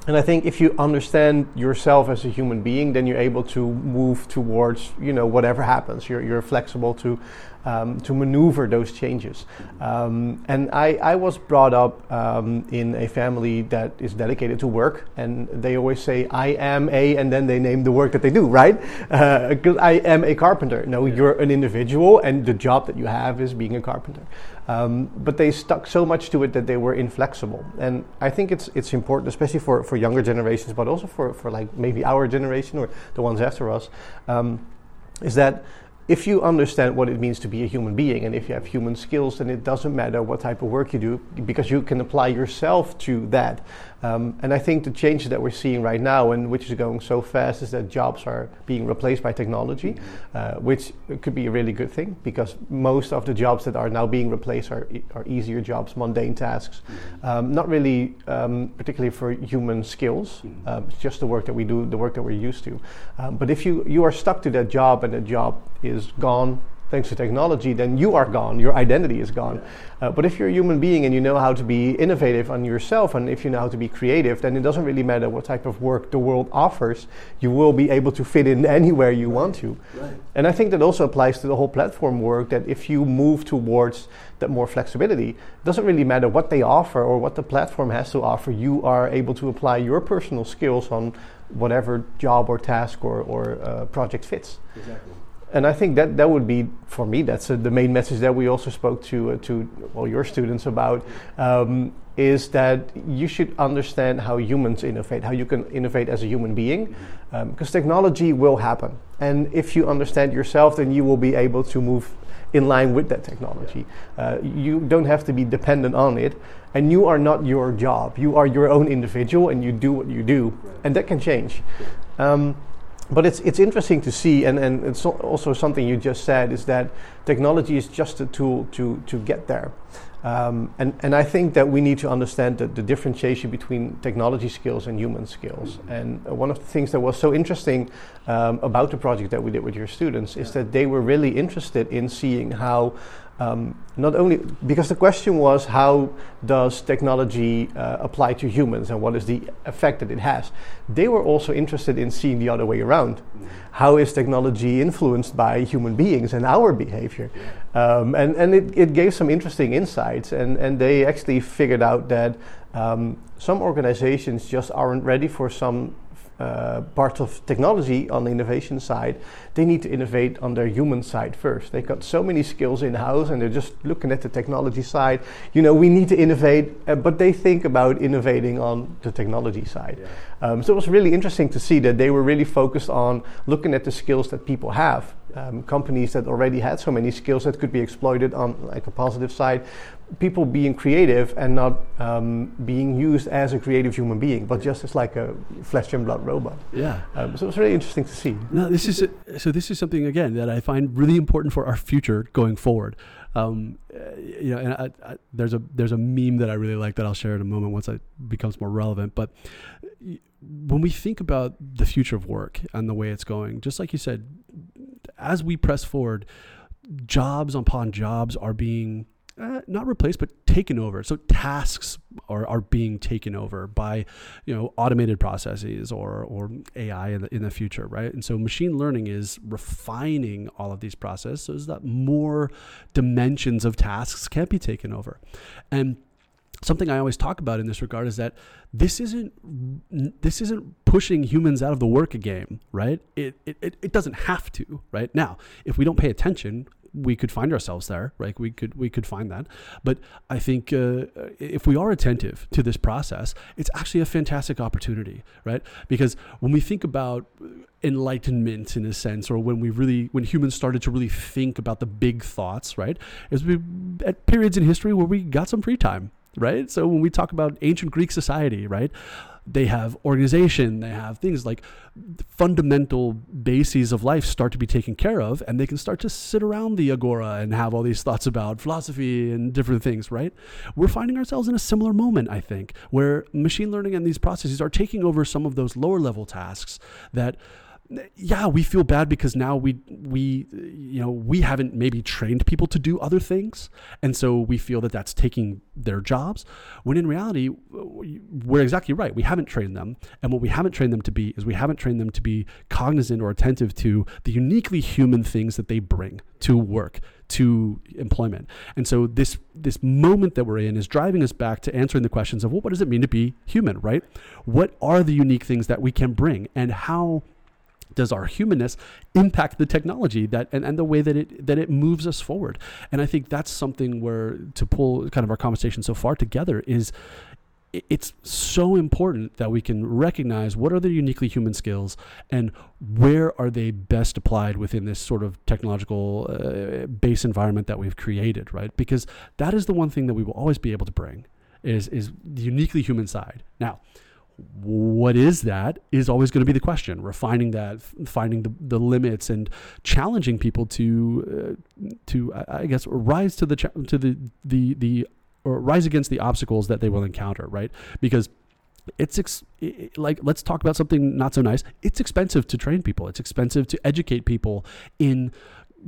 And I think if you understand yourself as a human being, then you're able to move towards, you know, whatever happens. You're you're flexible to um, to maneuver those changes. Um, and I, I was brought up um, in a family that is dedicated to work, and they always say I am a, and then they name the work that they do, right? Uh, I am a carpenter. No, yeah. You're an individual, and the job that you have is being a carpenter. Um, but they stuck so much to it that they were inflexible, and I think it's it's important, especially for, for younger generations, but also for, for like maybe our generation or the ones after us, um, is that if you understand what it means to be a human being, and if you have human skills, then it doesn't matter what type of work you do, because you can apply yourself to that. Um, and I think the changes that we're seeing right now, and which is going so fast, is that jobs are being replaced by technology, uh, which could be a really good thing, because most of the jobs that are now being replaced are, are easier jobs, mundane tasks, um, not really um, particularly for human skills. Um, it's just the work that we do, the work that we're used to. Um, but if you, you are stuck to that job, and the job is gone thanks to technology, then you are gone, your identity is gone. Yeah. Uh, but if you're a human being and you know how to be innovative on yourself, and if you know how to be creative, then it doesn't really matter what type of work the world offers, you will be able to fit in anywhere you right. want to. Right. And I think that also applies to the whole platform work, that if you move towards that more flexibility, it doesn't really matter what they offer or what the platform has to offer, you are able to apply your personal skills on whatever job or task or, or uh, project fits. Exactly. And I think that that would be, for me, that's uh, the main message that we also spoke to uh, to all your students about, um, is that you should understand how humans innovate, how you can innovate as a human being, um, because technology will happen. And if you understand yourself, then you will be able to move in line with that technology. Uh, you don't have to be dependent on it, and you are not your job. You are your own individual, and you do what you do, and that can change. Um, But it's it's interesting to see, and, and it's also something you just said, is that technology is just a tool to, to get there. Um, and, and I think that we need to understand the, the differentiation between technology skills and human skills. Mm-hmm. And one of the things that was so interesting um, about the project that we did with your students yeah. is that they were really interested in seeing how Um, not only, because the question was, how does technology uh, apply to humans, and what is the effect that it has? They were also interested in seeing the other way around. Mm-hmm. How is technology influenced by human beings and our behavior? Yeah. Um, and and it, it gave some interesting insights, and, and they actually figured out that um, some organizations just aren't ready for some Uh, parts of technology on the innovation side. They need to innovate on their human side first. They've got so many skills in-house, and they're just looking at the technology side. You know, we need to innovate, uh, but they think about innovating on the technology side. Yeah. Um, so it was really interesting to see that they were really focused on looking at the skills that people have. Um, companies that already had so many skills that could be exploited on like a positive side, people being creative and not um, being used as a creative human being, but just as like a flesh and blood robot. Yeah. Um, so it was really interesting to see. No, this is a, so this is something again that I find really important for our future going forward. Um, you know, and I, I, there's a there's a meme that I really like that I'll share in a moment once it becomes more relevant, but. Y- When we think about the future of work and the way it's going, just like you said, as we press forward, jobs upon jobs are being eh, not replaced, but taken over. So tasks are, are being taken over by, you know, automated processes or or A I in the, in the future, right? And so machine learning is refining all of these processes so that more dimensions of tasks can be taken over. And something I always talk about in this regard is that this isn't this isn't pushing humans out of the work game, right? It it it doesn't have to, right? Now, if we don't pay attention, we could find ourselves there, right? We could we could find that. But I think uh, if we are attentive to this process, it's actually a fantastic opportunity, right? Because when we think about enlightenment in a sense, or when we really, when humans started to really think about the big thoughts, right? Is we at periods in history where we got some free time. Right? So when we talk about ancient Greek society, right, they have organization, they have things like fundamental bases of life start to be taken care of, and they can start to sit around the agora and have all these thoughts about philosophy and different things, right? We're finding ourselves in a similar moment, I think, where machine learning and these processes are taking over some of those lower level tasks that yeah, we feel bad because now we, we, you know, we haven't maybe trained people to do other things. And so we feel that that's taking their jobs, when in reality, we're exactly right. We haven't trained them. And what we haven't trained them to be is we haven't trained them to be cognizant or attentive to the uniquely human things that they bring to work, to employment. And so this, this moment that we're in is driving us back to answering the questions of, well, what does it mean to be human, right? What are the unique things that we can bring, and how does our humanness impact the technology that and, and the way that it that it moves us forward? And I think that's something where, to pull kind of our conversation so far together, is it's so important that we can recognize what are the uniquely human skills and where are they best applied within this sort of technological uh, base environment that we've created, right? Because that is the one thing that we will always be able to bring, is is the uniquely human side. Now, what is that is always going to be the question. Refining that, finding the, the limits, and challenging people to uh, to I guess rise to the cha- to the the the or rise against the obstacles that they will encounter, right? Because it's ex- it, like let's talk about something not so nice. It's expensive to train people. It's expensive to educate people in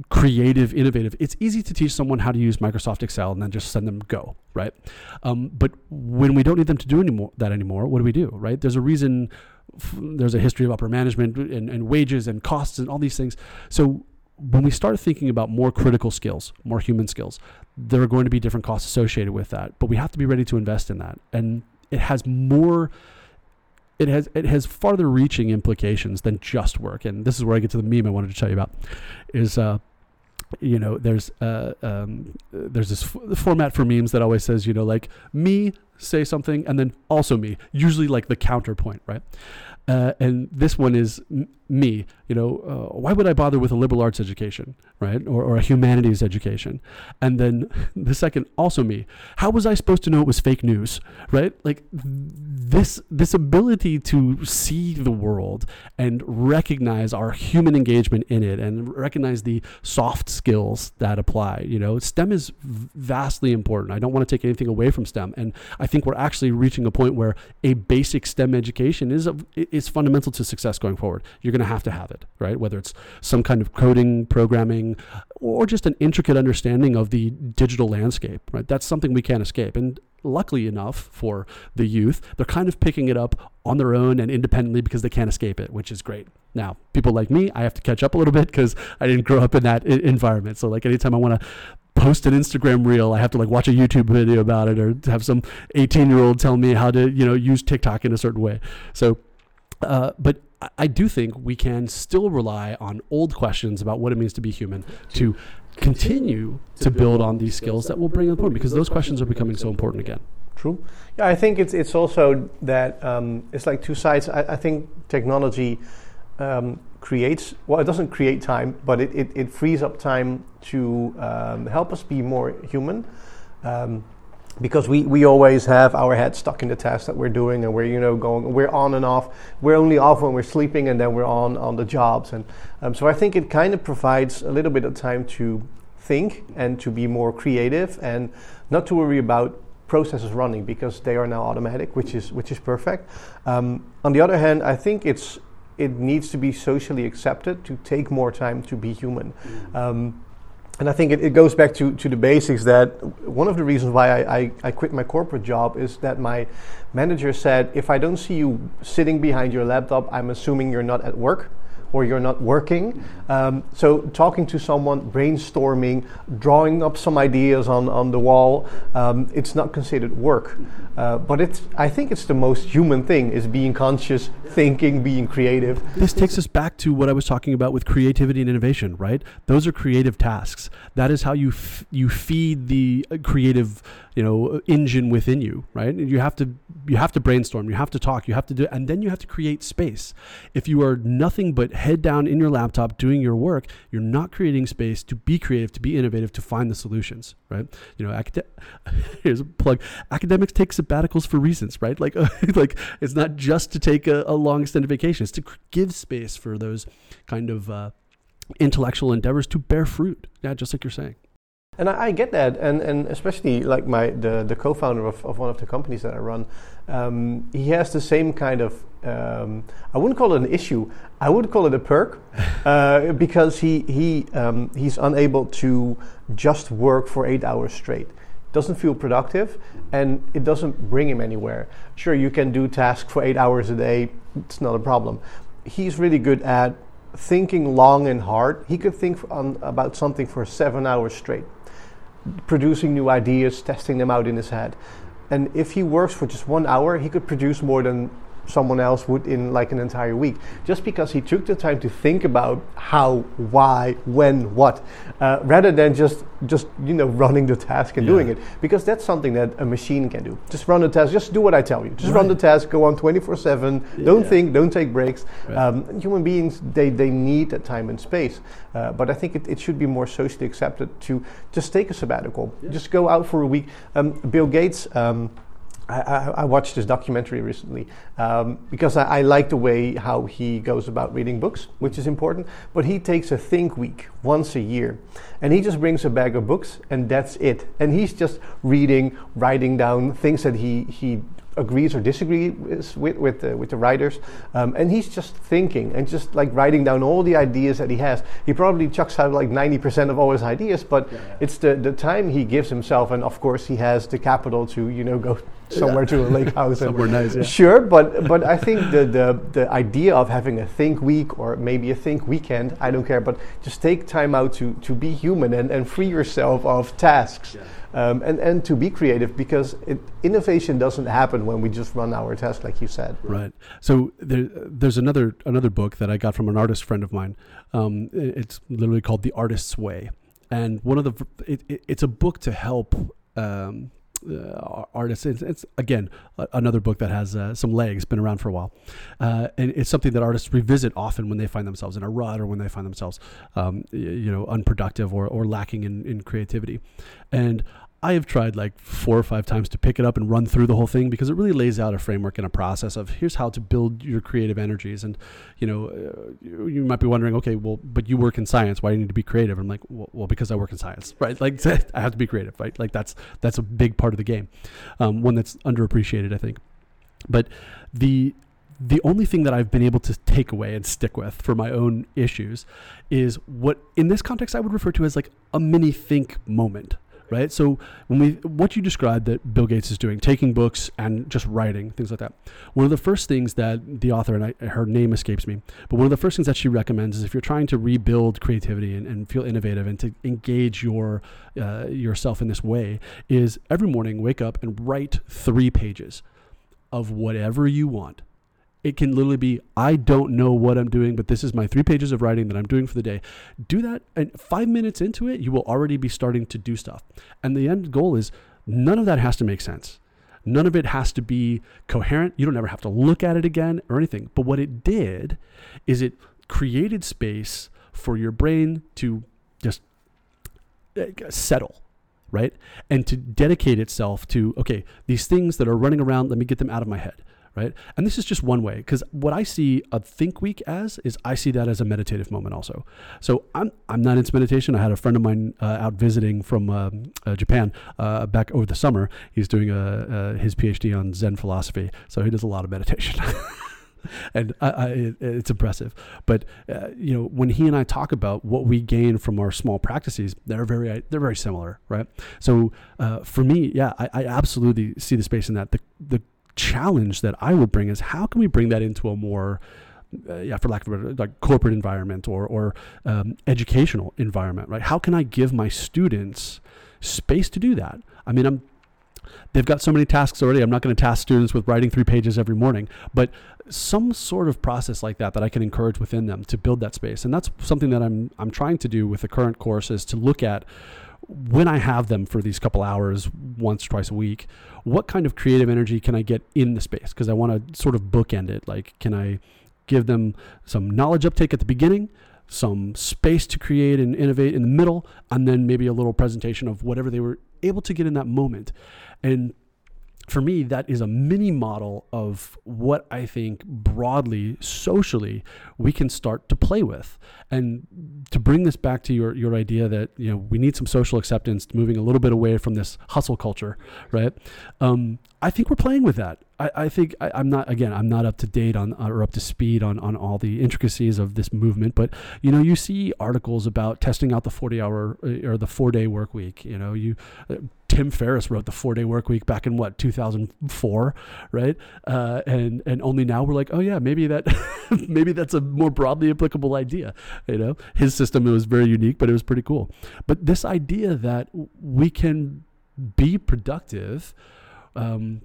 creative, innovative. It's easy to teach someone how to use Microsoft Excel and then just send them go, right? Um, but when we don't need them to do anymore that anymore, what do we do, right? There's a reason, f- there's a history of upper management and, and wages and costs and all these things. So when we start thinking about more critical skills, more human skills, there are going to be different costs associated with that, but we have to be ready to invest in that. And it has more... It has it has farther reaching implications than just work. And this is where I get to the meme I wanted to tell you about, is, uh, you know, there's uh, um, there's this f- format for memes that always says, you know, like me, say something, and then also me, usually like the counterpoint, right? Uh, and this one is m- me, you know, uh, why would I bother with a liberal arts education, right? Or, or a humanities education. And then the second, also me, how was I supposed to know it was fake news, right? Like this, this ability to see the world and recognize our human engagement in it and recognize the soft skills that apply, you know, STEM is vastly important. I don't want to take anything away from STEM. And I think we're actually reaching a point where a basic STEM education is a, is fundamental to success going forward. You're going to have to have it, right? Whether it's some kind of coding, programming, or just an intricate understanding of the digital landscape, right? That's something we can't escape. And luckily enough for the youth, they're kind of picking it up on their own and independently because they can't escape it, which is great. Now, people like me, I have to catch up a little bit because I didn't grow up in that I- environment. So like anytime I want to post an Instagram reel, I have to like watch a YouTube video about it or have some eighteen year old tell me how to, you know, use TikTok in a certain way. So, uh, but I do think we can still rely on old questions about what it means to be human to continue to build on these skills that will bring it forward, because those questions are becoming so important again. True. Yeah, I think it's it's also that um, it's like two sides. I, I think technology um, creates, well, it doesn't create time, but it, it, it frees up time to um, help us be more human. Um, Because we, we always have our head stuck in the task that we're doing, and we're you know going we're on and off. We're only off when we're sleeping, and then we're on on the jobs. And um, so I think it kind of provides a little bit of time to think and to be more creative, and not to worry about processes running because they are now automatic, which is which is perfect. Um, on the other hand, I think it's it needs to be socially accepted to take more time to be human. Um, And I think it, it goes back to, to the basics, that one of the reasons why I, I, I quit my corporate job is that my manager said, if I don't see you sitting behind your laptop, I'm assuming you're not at work or you're not working. Um, so talking to someone, brainstorming, drawing up some ideas on, on the wall, um, it's not considered work. Uh, but it's I think it's the most human thing, is being conscious, thinking, being creative. This takes us back to what I was talking about with creativity and innovation, right? Those are creative tasks. That is how you f- you feed the creative, you know, engine within you, right? You have to you have to brainstorm, you have to talk, you have to do, and then you have to create space. If you are nothing but head down in your laptop doing your work, you're not creating space to be creative, to be innovative, to find the solutions, right? You know, acad- here's a plug. Academics take sabbaticals for reasons, right? Like, like it's not just to take a, a long extended vacation. It's to give space for those kind of uh, intellectual endeavors to bear fruit. Yeah, just like you're saying. And I, I get that, and, and especially like my the, the co-founder of, of one of the companies that I run, um, he has the same kind of, um, I wouldn't call it an issue, I would call it a perk, uh, because he, he um, he's unable to just work for eight hours straight. Doesn't feel productive, and it doesn't bring him anywhere. Sure, you can do tasks for eight hours a day, it's not a problem. He's really good at thinking long and hard. He could think on, about something for seven hours straight, producing new ideas, testing them out in his head. And if he works for just one hour, he could produce more than someone else would in like an entire week, just because he took the time to think about how, why, when, what, uh, rather than just just you know running the task and yeah. doing it, because that's something that a machine can do. Just run the task, just do what I tell you, just right. run the task, go on twenty-four seven, yeah. don't think, don't take breaks. Right. Um, human beings, they, they need that time and space, uh, but I think it, it should be more socially accepted to just take a sabbatical, yeah. just go out for a week. Um, Bill Gates, um, I, I watched this documentary recently um, because I, I like the way how he goes about reading books, which is important. But he takes a think week once a year, and he just brings a bag of books, and that's it. And he's just reading, writing down things that he he agrees or disagrees with with the, with the writers, um, and he's just thinking and just like writing down all the ideas that he has. He probably chucks out like ninety percent of all his ideas, but yeah, yeah. it's the the time he gives himself, and of course he has the capital to you know go. Somewhere yeah. to a lake house. Somewhere and, nice, yeah. Sure, but but I think the, the, the idea of having a think week or maybe a think weekend, I don't care, but just take time out to, to be human and, and free yourself of tasks yeah. um, and, and to be creative, because it, innovation doesn't happen when we just run our tasks, like you said. Right. So there, there's another another book that I got from an artist friend of mine. Um, it's literally called The Artist's Way. And one of the it, it, it's a book to help... Um, Uh, artists. It's, it's again uh, another book that has uh, some legs, been around for a while, uh, and it's something that artists revisit often when they find themselves in a rut or when they find themselves, um, you know, unproductive or or lacking in, in creativity. And I have tried like four or five times to pick it up and run through the whole thing, because it really lays out a framework and a process of here's how to build your creative energies. And, you know, uh, you, you might be wondering, okay, well, but you work in science. Why do you need to be creative? I'm like, well, well because I work in science, right? Like I have to be creative, right? Like that's, that's a big part of the game. Um, one that's underappreciated, I think. But the, the only thing that I've been able to take away and stick with for my own issues is what in this context I would refer to as like a mini think moment. Right, so when we what you described that Bill Gates is doing, taking books and just writing, things like that. One of the first things that the author, and I, her name escapes me, but one of the first things that she recommends is if you're trying to rebuild creativity and, and feel innovative and to engage your uh, yourself in this way, is every morning wake up and write three pages of whatever you want. It can literally be, I don't know what I'm doing, but this is my three pages of writing that I'm doing for the day. Do that, and five minutes into it, you will already be starting to do stuff. And the end goal is none of that has to make sense. None of it has to be coherent. You don't ever have to look at it again or anything. But what it did is it created space for your brain to just settle, right? And to dedicate itself to, okay, these things that are running around, let me get them out of my head. Right. And this is just one way, because what I see a think week as is I see that as a meditative moment also. So I'm I'm not into meditation. I had a friend of mine uh, out visiting from uh, uh, Japan uh, back over the summer. He's doing a, uh, his P H D on Zen philosophy. So he does a lot of meditation. And I, I, it, it's impressive. But, uh, you know, when he and I talk about what we gain from our small practices, they're very they're very similar. Right. So uh, for me, yeah, I, I absolutely see the space in that. The the challenge that I would bring is how can we bring that into a more, uh, yeah, for lack of a better, like corporate environment or or um, educational environment, right? How can I give my students space to do that? I mean, I'm they've got so many tasks already. I'm not going to task students with writing three pages every morning, but some sort of process like that that I can encourage within them to build that space, and that's something that I'm I'm trying to do with the current course, is to look at, when I have them for these couple hours, once, twice a week, what kind of creative energy can I get in the space? Because I want to sort of bookend it. Like, can I give them some knowledge uptake at the beginning, some space to create and innovate in the middle, and then maybe a little presentation of whatever they were able to get in that moment? And for me, that is a mini model of what I think broadly, socially, we can start to play with. And to bring this back to your your idea that, you know, we need some social acceptance, moving a little bit away from this hustle culture, right? Um, I think we're playing with that. I, I think I, I'm not, again, I'm not up to date on or up to speed on, on all the intricacies of this movement, but, you know, you see articles about testing out the forty hour or the four day work week. You know, you, uh, Tim Ferriss wrote The four-Day Workweek back in what, two thousand four, right? Uh, and and only now we're like, oh yeah, maybe that maybe that's a more broadly applicable idea. You know, his system, it was very unique, but it was pretty cool. But this idea that we can be productive um,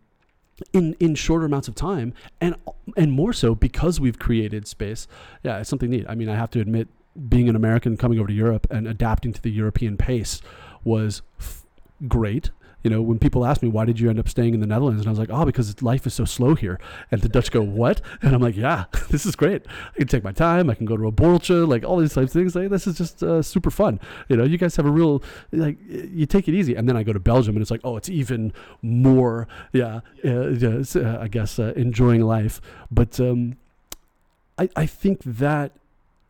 in in shorter amounts of time, and and more so because we've created space. Yeah, it's something neat. I mean, I have to admit, being an American coming over to Europe and adapting to the European pace was F- great. You know, when people ask me, why did you end up staying in the Netherlands? And I was like, oh, because life is so slow here. And the Dutch go, what? And I'm like, yeah, this is great. I can take my time. I can go to a borreltje, like all these types of things. Like, this is just uh, super fun. You know, you guys have a real, like, you take it easy. And then I go to Belgium and it's like, oh, it's even more, yeah, uh, yeah uh, I guess, uh, enjoying life. But um, I, I think that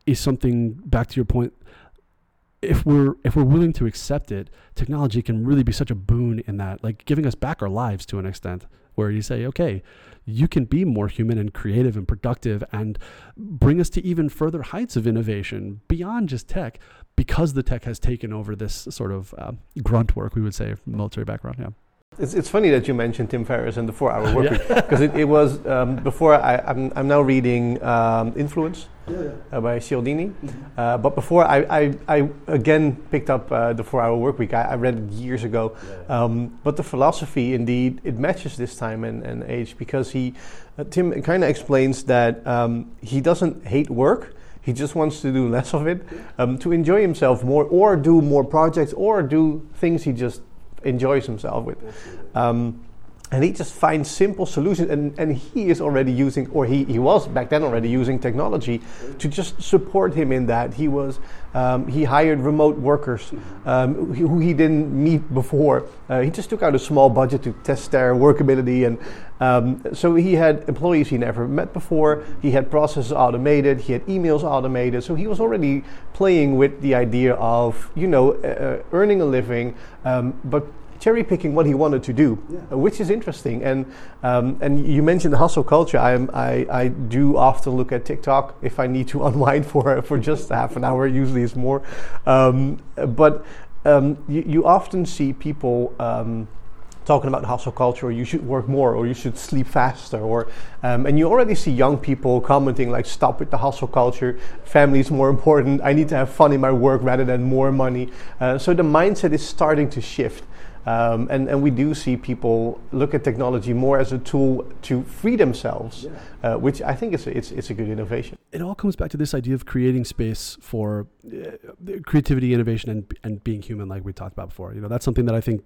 is something, back to your point, if we're if we're willing to accept it, technology can really be such a boon in that, like giving us back our lives to an extent, where you say, okay, you can be more human and creative and productive and bring us to even further heights of innovation beyond just tech, because the tech has taken over this sort of uh, grunt work, we would say, from the military background. Yeah. It's it's funny that you mentioned Tim Ferriss and the four-hour workweek, because yeah. it, it was um, before. I, I'm I'm now reading um, Influence yeah, yeah. Uh, by Cialdini, mm-hmm. uh, but before I, I, I again picked up uh, the four-hour workweek. I, I read it years ago, yeah. um, but the philosophy indeed it matches this time and, and age, because he uh, Tim kind of explains that um, he doesn't hate work. He just wants to do less of it um, to enjoy himself more, or do more projects, or do things he just enjoys himself with, um, and he just finds simple solutions, and, and he is already using, or he, he was back then already using technology to just support him in that. He was um, he hired remote workers um, who he didn't meet before. Uh, he just took out a small budget to test their workability, and um, so he had employees he never met before. He had processes automated. He had emails automated. So he was already playing with the idea of, you know, uh, earning a living, um, but cherry picking what he wanted to do, yeah. uh, which is interesting. And um, and you mentioned the hustle culture. I, am, I I do often look at TikTok if I need to unwind for for just half an hour. Usually it's more, um, but um, you, you often see people um, talking about hustle culture. Or you should work more, or you should sleep faster, or um, and you already see young people commenting like, "Stop with the hustle culture. Family is more important. I need to have fun in my work rather than more money." Uh, so the mindset is starting to shift. Um, and, and we do see people look at technology more as a tool to free themselves, yeah. uh, which I think is a, it's, it's a good innovation. It all comes back to this idea of creating space for uh, creativity, innovation, and and being human, like we talked about before. You know, that's something that I think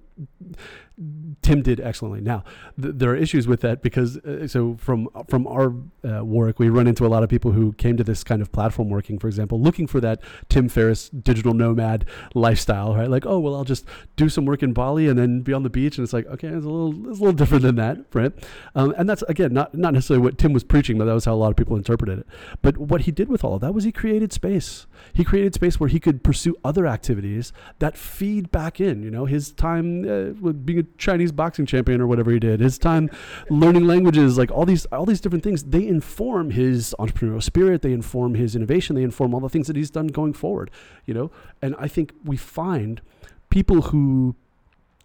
Tim did excellently. Now, th- there are issues with that because, uh, so from from our uh, work, we run into a lot of people who came to this kind of platform working, for example, looking for that Tim Ferriss digital nomad lifestyle, right? Like, oh, well, I'll just do some work in Bali and then be on the beach, and it's like, okay, it's a little, it's a little different than that, right? Um, and that's again not not necessarily what Tim was preaching, but that was how a lot of people interpreted it. But what he did with all of that was he created space. He created space where he could pursue other activities that feed back in. You know, his time uh, with being a Chinese boxing champion or whatever he did, his time learning languages, like all these all these different things, they inform his entrepreneurial spirit, they inform his innovation, they inform all the things that he's done going forward. You know, and I think we find people who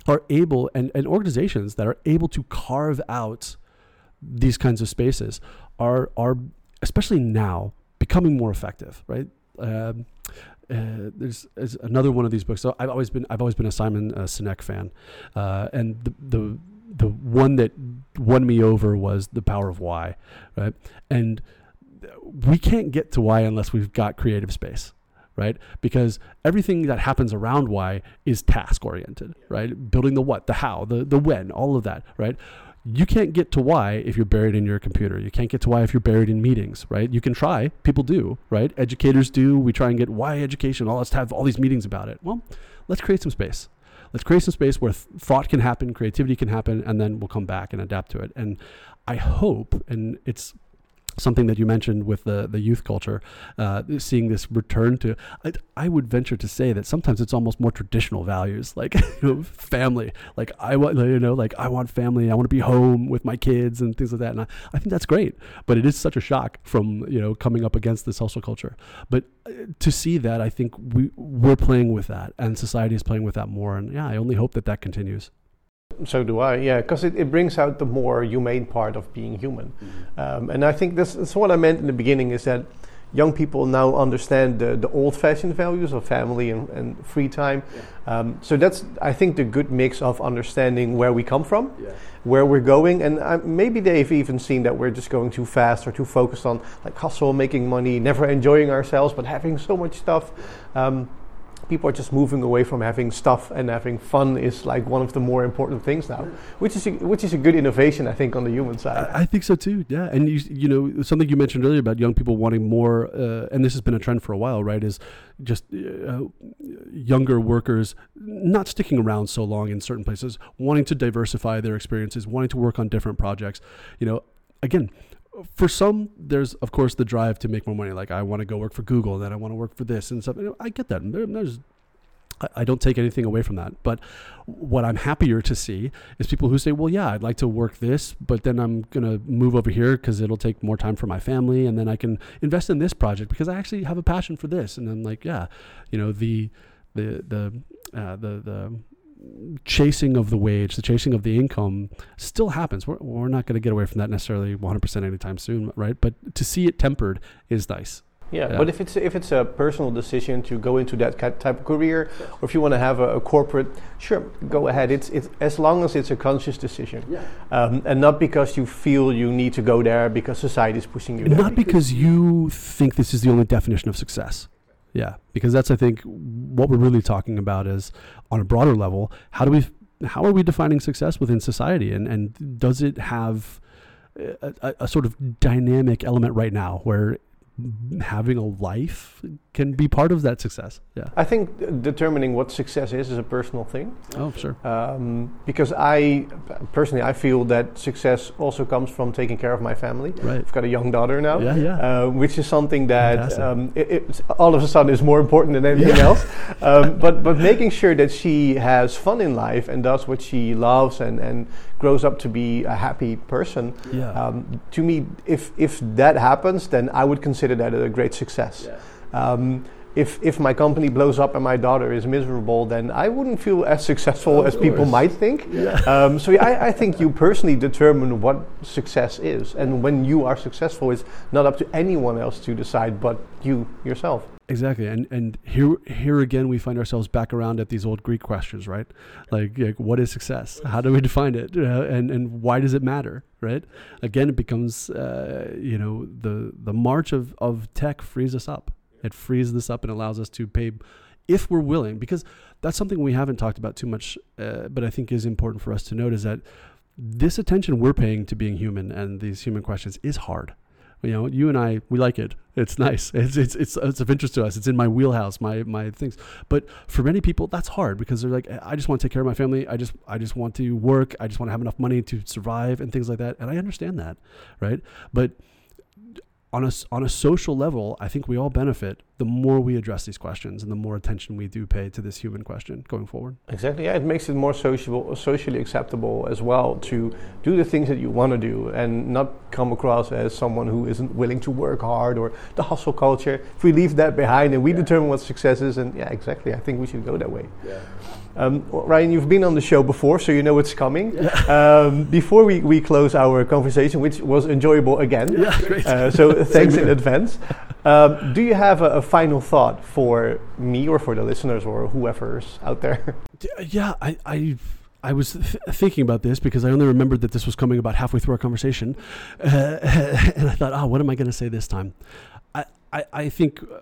are able, and, and organizations that are able to carve out these kinds of spaces are, are especially now, becoming more effective, right? Um, uh, there's, there's another one of these books. So I've always been I've always been a Simon uh, Sinek fan, uh, and the, the the one that won me over was The Power of Why, right? And we can't get to why unless we've got creative space. Right? Because everything that happens around why is task oriented, right? Building the what, the how, the, the when, all of that, right? You can't get to why if you're buried in your computer. You can't get to why if you're buried in meetings, right? You can try, people do, right? Educators do, we try and get why education, all let's have all these meetings about it. Well, let's create some space. let's create some space where th- thought can happen, creativity can happen, and then we'll come back and adapt to it. And I hope, and it's something that you mentioned with the, the youth culture, uh, seeing this return to, I, I would venture to say that sometimes it's almost more traditional values, like you know, family, like I want, you know, like I want family, I want to be home with my kids and things like that. And I, I think that's great, but it is such a shock from, you know, coming up against this hustle culture. But to see that, I think we, we're playing with that, and society is playing with that more. And yeah, I only hope that that continues. So do I, yeah, because it, it brings out the more humane part of being human. Mm-hmm. Um, and I think this, that's what I meant in the beginning, is that young people now understand the, the old-fashioned values of family and, and free time. Yeah. Um, so that's, I think, the good mix of understanding where we come from, yeah. where we're going, and uh, maybe they've even seen that we're just going too fast or too focused on like hustle, making money, never enjoying ourselves, but having so much stuff. Um, People are just moving away from having stuff, and having fun is like one of the more important things now, which is a, which is a good innovation, I think, on the human side. I, I think so too, yeah. And you you know, something you mentioned earlier about young people wanting more, uh, and this has been a trend for a while, right? Is just uh, younger workers not sticking around so long in certain places, wanting to diversify their experiences, wanting to work on different projects. You know, again, for some, there's, of course, the drive to make more money. Like, I want to go work for Google, and then I want to work for this and stuff. I get that. There's, I don't take anything away from that. But what I'm happier to see is people who say, well, yeah, I'd like to work this, but then I'm going to move over here because it'll take more time for my family, and then I can invest in this project because I actually have a passion for this. And I'm like, yeah, you know, the, the, the, uh, the, the, chasing of the wage, the chasing of the income still happens. We're, we're not going to get away from that necessarily one hundred percent anytime soon, right? But to see it tempered is nice. Yeah, yeah. But if it's if it's a personal decision to go into that type of career, yes. or if you want to have a, a corporate, sure, go ahead. It's it's as long as it's a conscious decision, yeah. um, and not because you feel you need to go there because society is pushing you there. Not because you think this is the only definition of success. Yeah, because that's, I think, what we're really talking about is, on a broader level, how do we, how are we defining success within society? And, and does it have a, a, a sort of dynamic element right now where having a life can be part of that success? Yeah, I think d- determining what success is is a personal thing. Oh, sure. Um, because I personally, I feel that success also comes from taking care of my family. Right. I've got a young daughter now, yeah, yeah. Uh, which is something that um, it, it, all of a sudden is more important than anything yeah. else. Um, but but making sure that she has fun in life and does what she loves and and grows up to be a happy person. Yeah. Um, to me, if if that happens, then I would consider that a great success. Yeah. Um, if if my company blows up and my daughter is miserable, then I wouldn't feel as successful as people might think. Yeah. Um, so yeah, I, I think you personally determine what success is, and when you are successful, it's not up to anyone else to decide, but you yourself. Exactly, and and here here again, we find ourselves back around at these old Greek questions, right? Like, like what is success? How do we define it? Uh, and and why does it matter? Right? Again, it becomes uh, you know the the march of of tech frees us up. It frees this up and allows us to pay, if we're willing, because that's something we haven't talked about too much, uh, but I think is important for us to note, is that this attention we're paying to being human and these human questions is hard. You know, you and I, we like it. It's nice. It's it's it's, it's of interest to us. It's in my wheelhouse, my my things. But for many people, that's hard because they're like, I just want to take care of my family. I just I just want to work. I just want to have enough money to survive and things like that. And I understand that, right? But On a, on a social level, I think we all benefit the more we address these questions and the more attention we do pay to this human question going forward. Exactly, yeah. It makes it more sociable, socially acceptable as well to do the things that you want to do and not come across as someone who isn't willing to work hard or the hustle culture. If we leave that behind and we yeah. determine what success is, and yeah, exactly, I think we should go that way. Yeah. Um, Ryan, you've been on the show before, so you know it's coming. Yeah. Um, before we, we close our conversation, which was enjoyable again, yeah, great. Uh, so thanks in advance. Um, do you have a, a final thought for me or for the listeners or whoever's out there? Yeah, I I, I was th- thinking about this because I only remembered that this was coming about halfway through our conversation. Uh, and I thought, oh, what am I going to say this time? I, I, I think... Uh,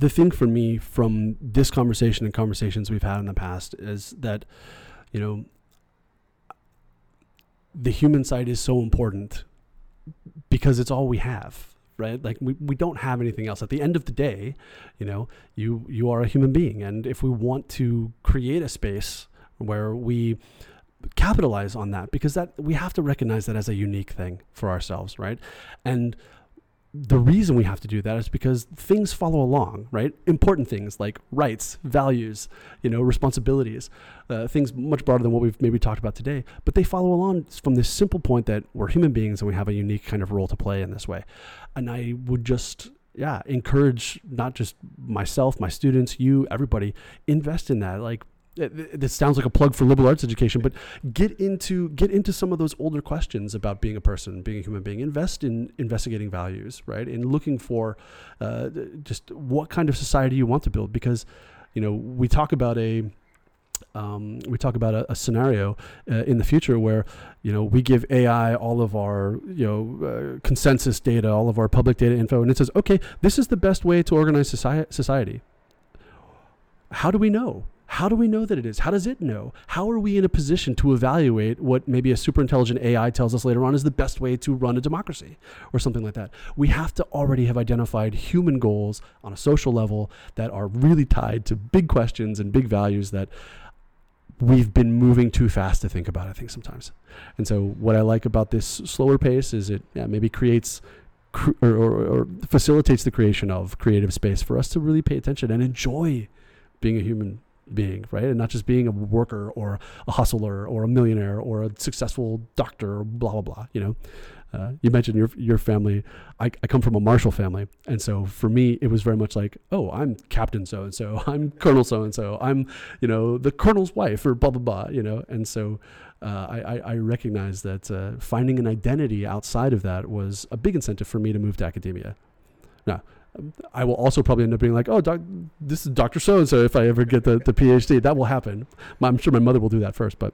The thing for me from this conversation and conversations we've had in the past is that, you know, the human side is so important because it's all we have, right? Like we, we don't have anything else. At the end of the day, you know, you, you are a human being. And if we want to create a space where we capitalize on that, because that we have to recognize that as a unique thing for ourselves, right? And the reason we have to do that is because things follow along, right? Important things like rights, values, you know, responsibilities, uh, things much broader than what we've maybe talked about today, but they follow along from this simple point that we're human beings and we have a unique kind of role to play in this way. And I would just, yeah, encourage not just myself, my students, you, everybody, invest in that. Like, this sounds like a plug for liberal arts education, but get into get into some of those older questions about being a person, being a human being. Invest in investigating values, right? And looking for uh, just what kind of society you want to build. Because, you know, we talk about a um, we talk about a, a scenario uh, in the future where, you know, we give A I all of our, you know, uh, consensus data, all of our public data info, and it says, okay, this is the best way to organize society. Society. How do we know? How do we know that it is? How does it know? How are we in a position to evaluate what maybe a super intelligent A I tells us later on is the best way to run a democracy or something like that? We have to already have identified human goals on a social level that are really tied to big questions and big values that we've been moving too fast to think about, I think, sometimes. And so what I like about this slower pace is it yeah, maybe creates cr- or, or, or facilitates the creation of creative space for us to really pay attention and enjoy being a human being, right? And not just being a worker or a hustler or a millionaire or a successful doctor or blah, blah, blah. You know, uh, you mentioned your your family. I, I come from a martial family. And so for me, it was very much like, oh, I'm Captain so-and-so, I'm Colonel so-and-so, I'm, you know, the Colonel's wife or blah, blah, blah, you know? And so uh, I, I, I recognize that uh, finding an identity outside of that was a big incentive for me to move to academia. Now, I will also probably end up being like, oh, doc, this is Doctor So-and-so if I ever get the, the PhD. That will happen. I'm sure my mother will do that first. But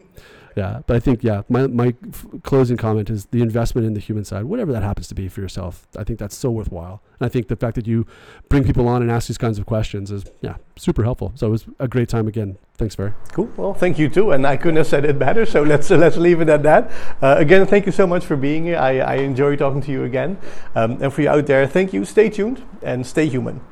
yeah, but I think, yeah, my, my f- closing comment is the investment in the human side, whatever that happens to be for yourself. I think that's so worthwhile. And I think the fact that you bring people on and ask these kinds of questions is, yeah, super helpful. So it was a great time again. Thanks, Ferry. Cool. Well, thank you too. And I couldn't have said it better. So let's uh, let's leave it at that. Uh, again, thank you so much for being here. I, I enjoy talking to you again. Um, and for you out there, thank you. Stay tuned and stay human.